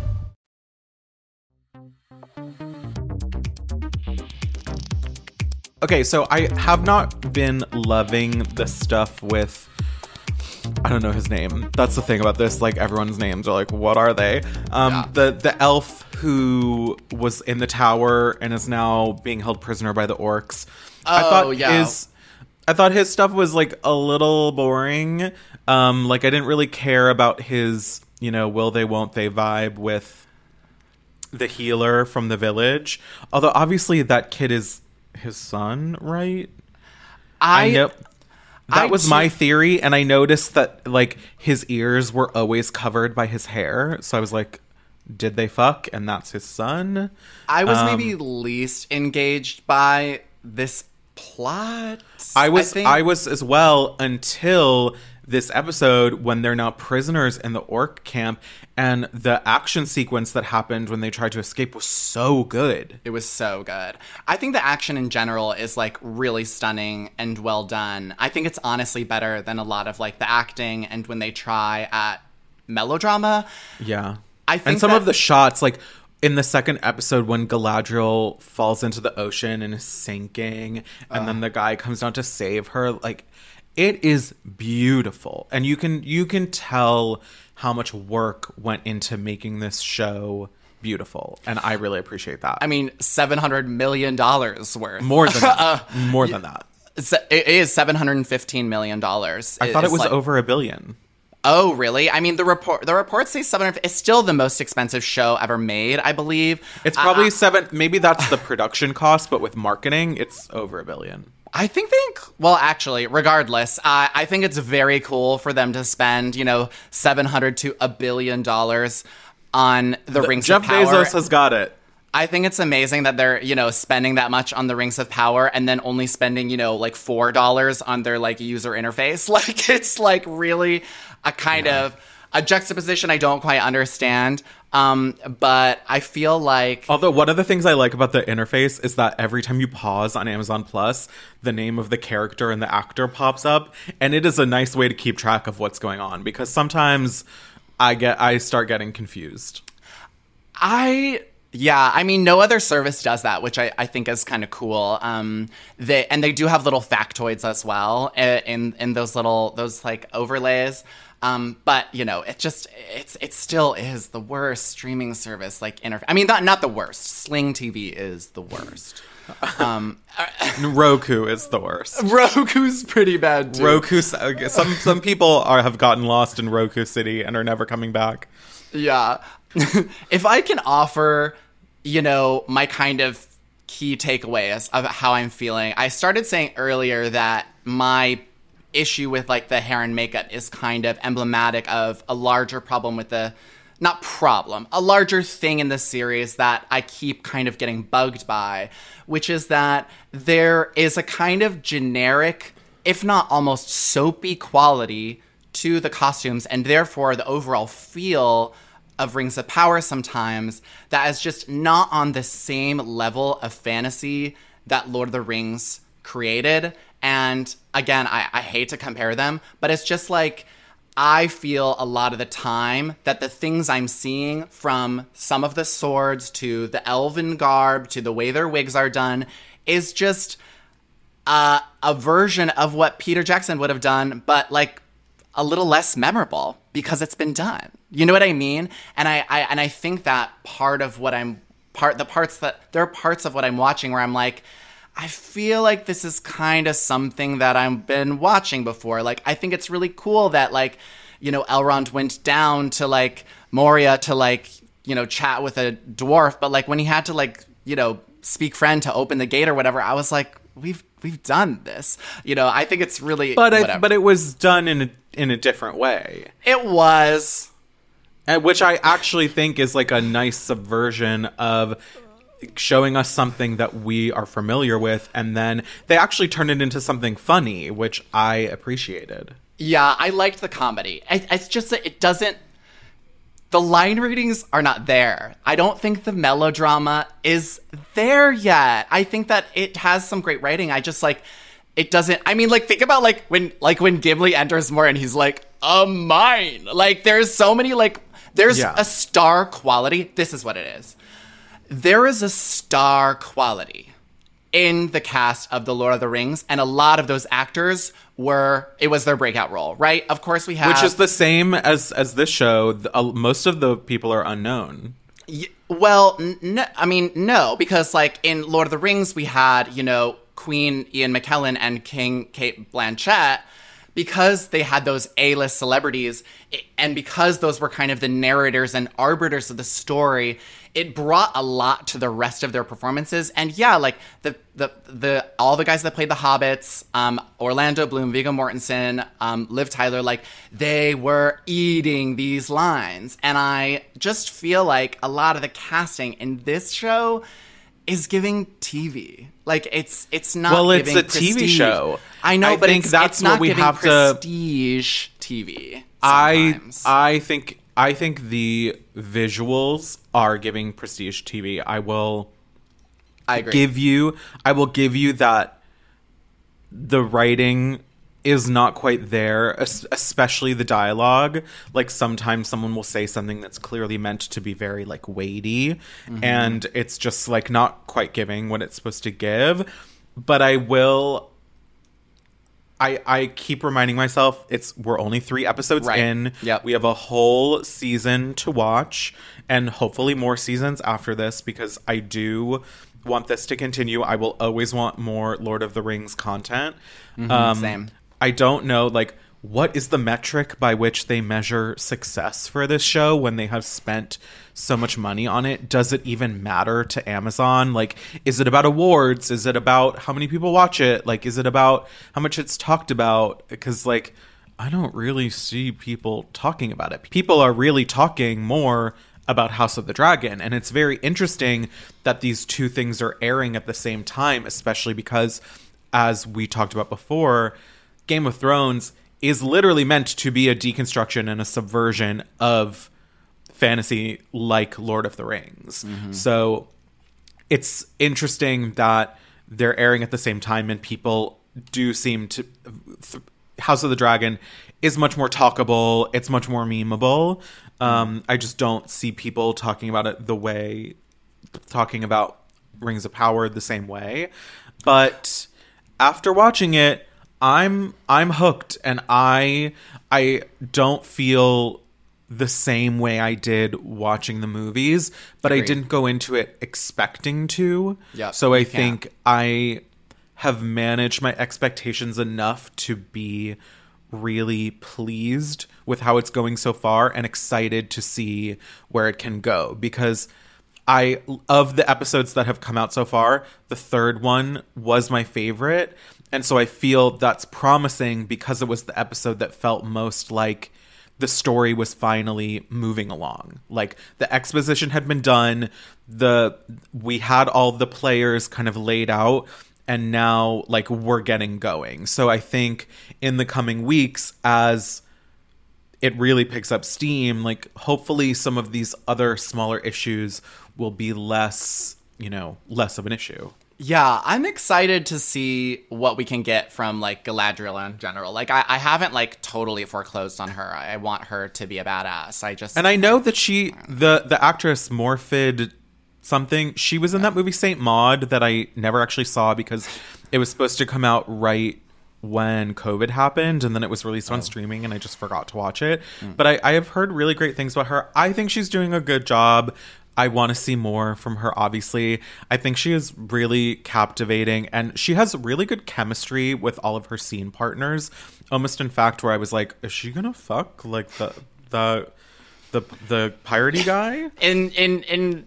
Okay, so I have not been loving the stuff with, I don't know his name. That's the thing about this. Like, everyone's names are like, what are they? Um, yeah. The the elf who was in the tower and is now being held prisoner by the orcs. Oh, I thought yeah. His, I thought his stuff was, like, a little boring. Um, like, I didn't really care about his, you know, will they, won't they vibe with the healer from the village. Although, obviously, that kid is... his son, right? I, I know that I was ju- my theory, and I noticed that, like, his ears were always covered by his hair, so I was like, did they fuck? And that's his son. I was um, maybe least engaged by this plot. I was, I, I was as well until this episode when they're now prisoners in the orc camp, and the action sequence that happened when they tried to escape was so good. It was so good. I think the action in general is, like, really stunning and well done. I think it's honestly better than a lot of, like, the acting and when they try at melodrama. Yeah. I think and some that- of the shots, like... in the second episode, when Galadriel falls into the ocean and is sinking, and uh. then the guy comes down to save her, like, it is beautiful. And you can you can tell how much work went into making this show beautiful. And I really appreciate that. I mean, seven hundred million dollars worth. More than that. uh, More than that. It is seven hundred fifteen million dollars. I it thought it was like- over a billion. Oh, really? I mean, the report the reports say seven. It's still the most expensive show ever made, I believe. It's probably uh, seven. Maybe that's the production cost, but with marketing, it's over a billion. I think they, well, actually, regardless, uh, I think it's very cool for them to spend, you know, seven hundred to a billion dollars on the, the Rings Jeff of Power. Jeff Bezos has got it. I think it's amazing that they're, you know, spending that much on the Rings of Power and then only spending, you know, like four dollars on their, like, user interface. Like, it's, like, really a kind yeah. of a juxtaposition I don't quite understand. Um, but I feel like... Although one of the things I like about the interface is that every time you pause on Amazon Plus, the name of the character and the actor pops up. And it is a nice way to keep track of what's going on. Because sometimes I get I start getting confused. I... Yeah, I mean, no other service does that, which I, I think is kind of cool. Um, they and they do have little factoids as well in in those little those like overlays. Um, but you know, it just it's it still is the worst streaming service. Like, interf- I mean, not not the worst. Sling T V is the worst. Um, Roku is the worst. Roku's pretty bad too. Roku. Some some people are have gotten lost in Roku City and are never coming back. Yeah. If I can offer, you know, my kind of key takeaways of how I'm feeling, I started saying earlier that my issue with, like, the hair and makeup is kind of emblematic of a larger problem with the, not problem, a larger thing in the series that I keep kind of getting bugged by, which is that there is a kind of generic, if not almost soapy quality to the costumes and therefore the overall feel of Rings of Power sometimes that is just not on the same level of fantasy that Lord of the Rings created. And again, I, I hate to compare them, but it's just like I feel a lot of the time that the things I'm seeing, from some of the swords to the elven garb to the way their wigs are done, is just uh, a version of what Peter Jackson would have done, but like a little less memorable because it's been done. You know what I mean? And I, I and I think that part of what I'm part the parts that there are parts of what I'm watching where I'm like, I feel like this is kind of something that I've been watching before. Like, I think it's really cool that, like, you know, Elrond went down to, like, Moria to, like, you know, chat with a dwarf, but, like, when he had to, like, you know, speak friend to open the gate or whatever, I was like, we've we've done this. You know, I think it's really But I, but it was done in a in a different way. It was And which I actually think is, like, a nice subversion of showing us something that we are familiar with, and then they actually turn it into something funny, which I appreciated. Yeah, I liked the comedy. It's just that it doesn't... The line readings are not there. I don't think the melodrama is there yet. I think that it has some great writing. I just, like... It doesn't, I mean, like, think about, like, when, like, when Gimli enters more and he's like, a mine. Like, there's so many, like, there's yeah. a star quality. This is what it is. There is a star quality in the cast of The Lord of the Rings, and a lot of those actors were, it was their breakout role, right? Of course we have. Which is the same as, as this show. The, uh, most of the people are unknown. Y- well, n- I mean, no, because, like, in Lord of the Rings, we had, you know, Queen Ian McKellen and King Cate Blanchett, because they had those A-list celebrities, and because those were kind of the narrators and arbiters of the story, it brought a lot to the rest of their performances. And yeah, like the the the all the guys that played the Hobbits, um, Orlando Bloom, Viggo Mortensen, um, Liv Tyler, like they were eating these lines. And I just feel like a lot of the casting in this show is giving T V. Like, it's it's not well, it's giving a prestige. T V show. I know, I but think it's, that's it's not what we giving have prestige to, T V sometimes. I I think I think the visuals are giving prestige T V. I will I agree. give you I will give you that the writing is not quite there, especially the dialogue. Like, sometimes someone will say something that's clearly meant to be very, like, weighty, mm-hmm. and it's just, like, not quite giving what it's supposed to give. But I will... I, I keep reminding myself, it's we're only three episodes right. in. Yep. We have a whole season to watch, and hopefully more seasons after this, because I do want this to continue. I will always want more Lord of the Rings content. Mm-hmm, um, same. I don't know, like, what is the metric by which they measure success for this show when they have spent so much money on it? Does it even matter to Amazon? Like, is it about awards? Is it about how many people watch it? Like, is it about how much it's talked about? Because, like, I don't really see people talking about it. People are really talking more about House of the Dragon. And it's very interesting that these two things are airing at the same time, especially because, as we talked about before, Game of Thrones is literally meant to be a deconstruction and a subversion of fantasy like Lord of the Rings. Mm-hmm. So it's interesting that they're airing at the same time, and people do seem to... Th- House of the Dragon is much more talkable. It's much more memeable. Um, I just don't see people talking about it the way... Talking about Rings of Power the same way. But after watching it, I'm I'm hooked, and I I don't feel the same way I did watching the movies, but Agreed. I didn't go into it expecting to. Yep. So I yeah. think I have managed my expectations enough to be really pleased with how it's going so far and excited to see where it can go, because I of the episodes that have come out so far, the third one was my favorite. And so I feel that's promising because it was the episode that felt most like the story was finally moving along. Like, the exposition had been done. The we had all the players kind of laid out. And now, like, we're getting going. So I think in the coming weeks, as it really picks up steam, like, hopefully some of these other smaller issues will be less, you know, less of an issue. Yeah, I'm excited to see what we can get from, like, Galadriel in general. Like, I, I haven't, like, totally foreclosed on her. I want her to be a badass. I just... And I know that she... The, the actress Morfydd something... She was in yeah. that movie Saint Maud that I never actually saw because it was supposed to come out right when COVID happened. And then it was released on oh. streaming, and I just forgot to watch it. Mm. But I, I have heard really great things about her. I think she's doing a good job. I want to see more from her, obviously. I think she is really captivating, and she has really good chemistry with all of her scene partners. Almost, in fact, where I was like, is she gonna fuck, like, the the the, the piratey guy? in in in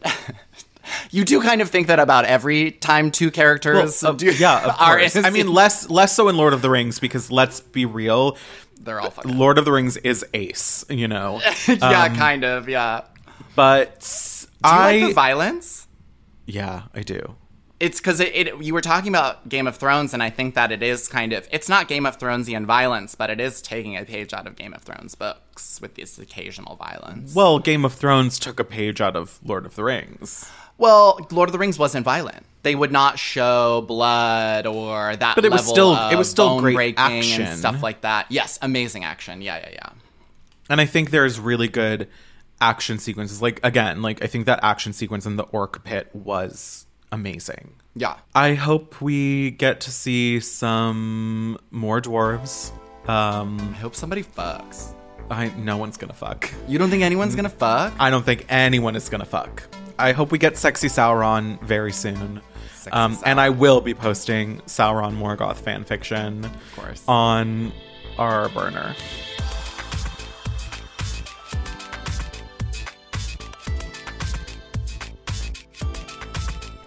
You do kind of think that about every time two characters well, uh, do yeah, of are course. I mean, less less so in Lord of the Rings, because let's be real, they're all fucking Lord up. Of the Rings is ace, you know. yeah, um, kind of, yeah. But Do you I, like the violence? Yeah, I do. It's because it, it, you were talking about Game of Thrones, and I think that it is kind of... It's not Game of Thronesian violence, but it is taking a page out of Game of Thrones books with this occasional violence. Well, Game of Thrones took a page out of Lord of the Rings. Well, Lord of the Rings wasn't violent. They would not show blood or that but it level was still, of it was still bone breaking action. And stuff like that. Yes, amazing action. Yeah, yeah, yeah. And I think there's really good... action sequences. Like, again, like, I think that action sequence in the orc pit was amazing. Yeah. I hope we get to see some more dwarves. Um, I hope somebody fucks. I no one's gonna fuck. You don't think anyone's gonna fuck? I don't think anyone is gonna fuck. I hope we get sexy Sauron very soon. Sexy um, Sauron. And I will be posting Sauron Morgoth fanfiction, of course, on our burner.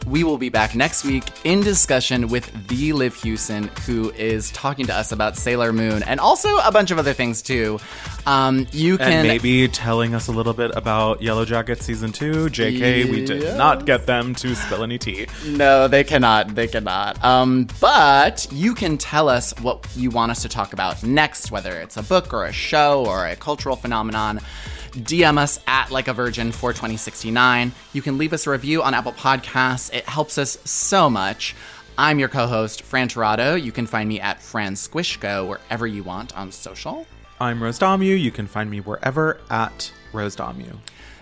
We will be back next week in discussion with the Liv Hewson, who is talking to us about Sailor Moon and also a bunch of other things, too. Um, you can and maybe telling us a little bit about Yellow Jacket Season two. J K, yes. We did not get them to spill any tea. No, they cannot. They cannot. Um, but you can tell us what you want us to talk about next, whether it's a book or a show or a cultural phenomenon. D M us at like a virgin four twenty sixty-nine. You can leave us a review on Apple Podcasts. It helps us so much. I'm your co-host, Fran Tirado. You can find me at Fran Squishko wherever you want on social. I'm Rose Damu. You can find me wherever at Rose Damu.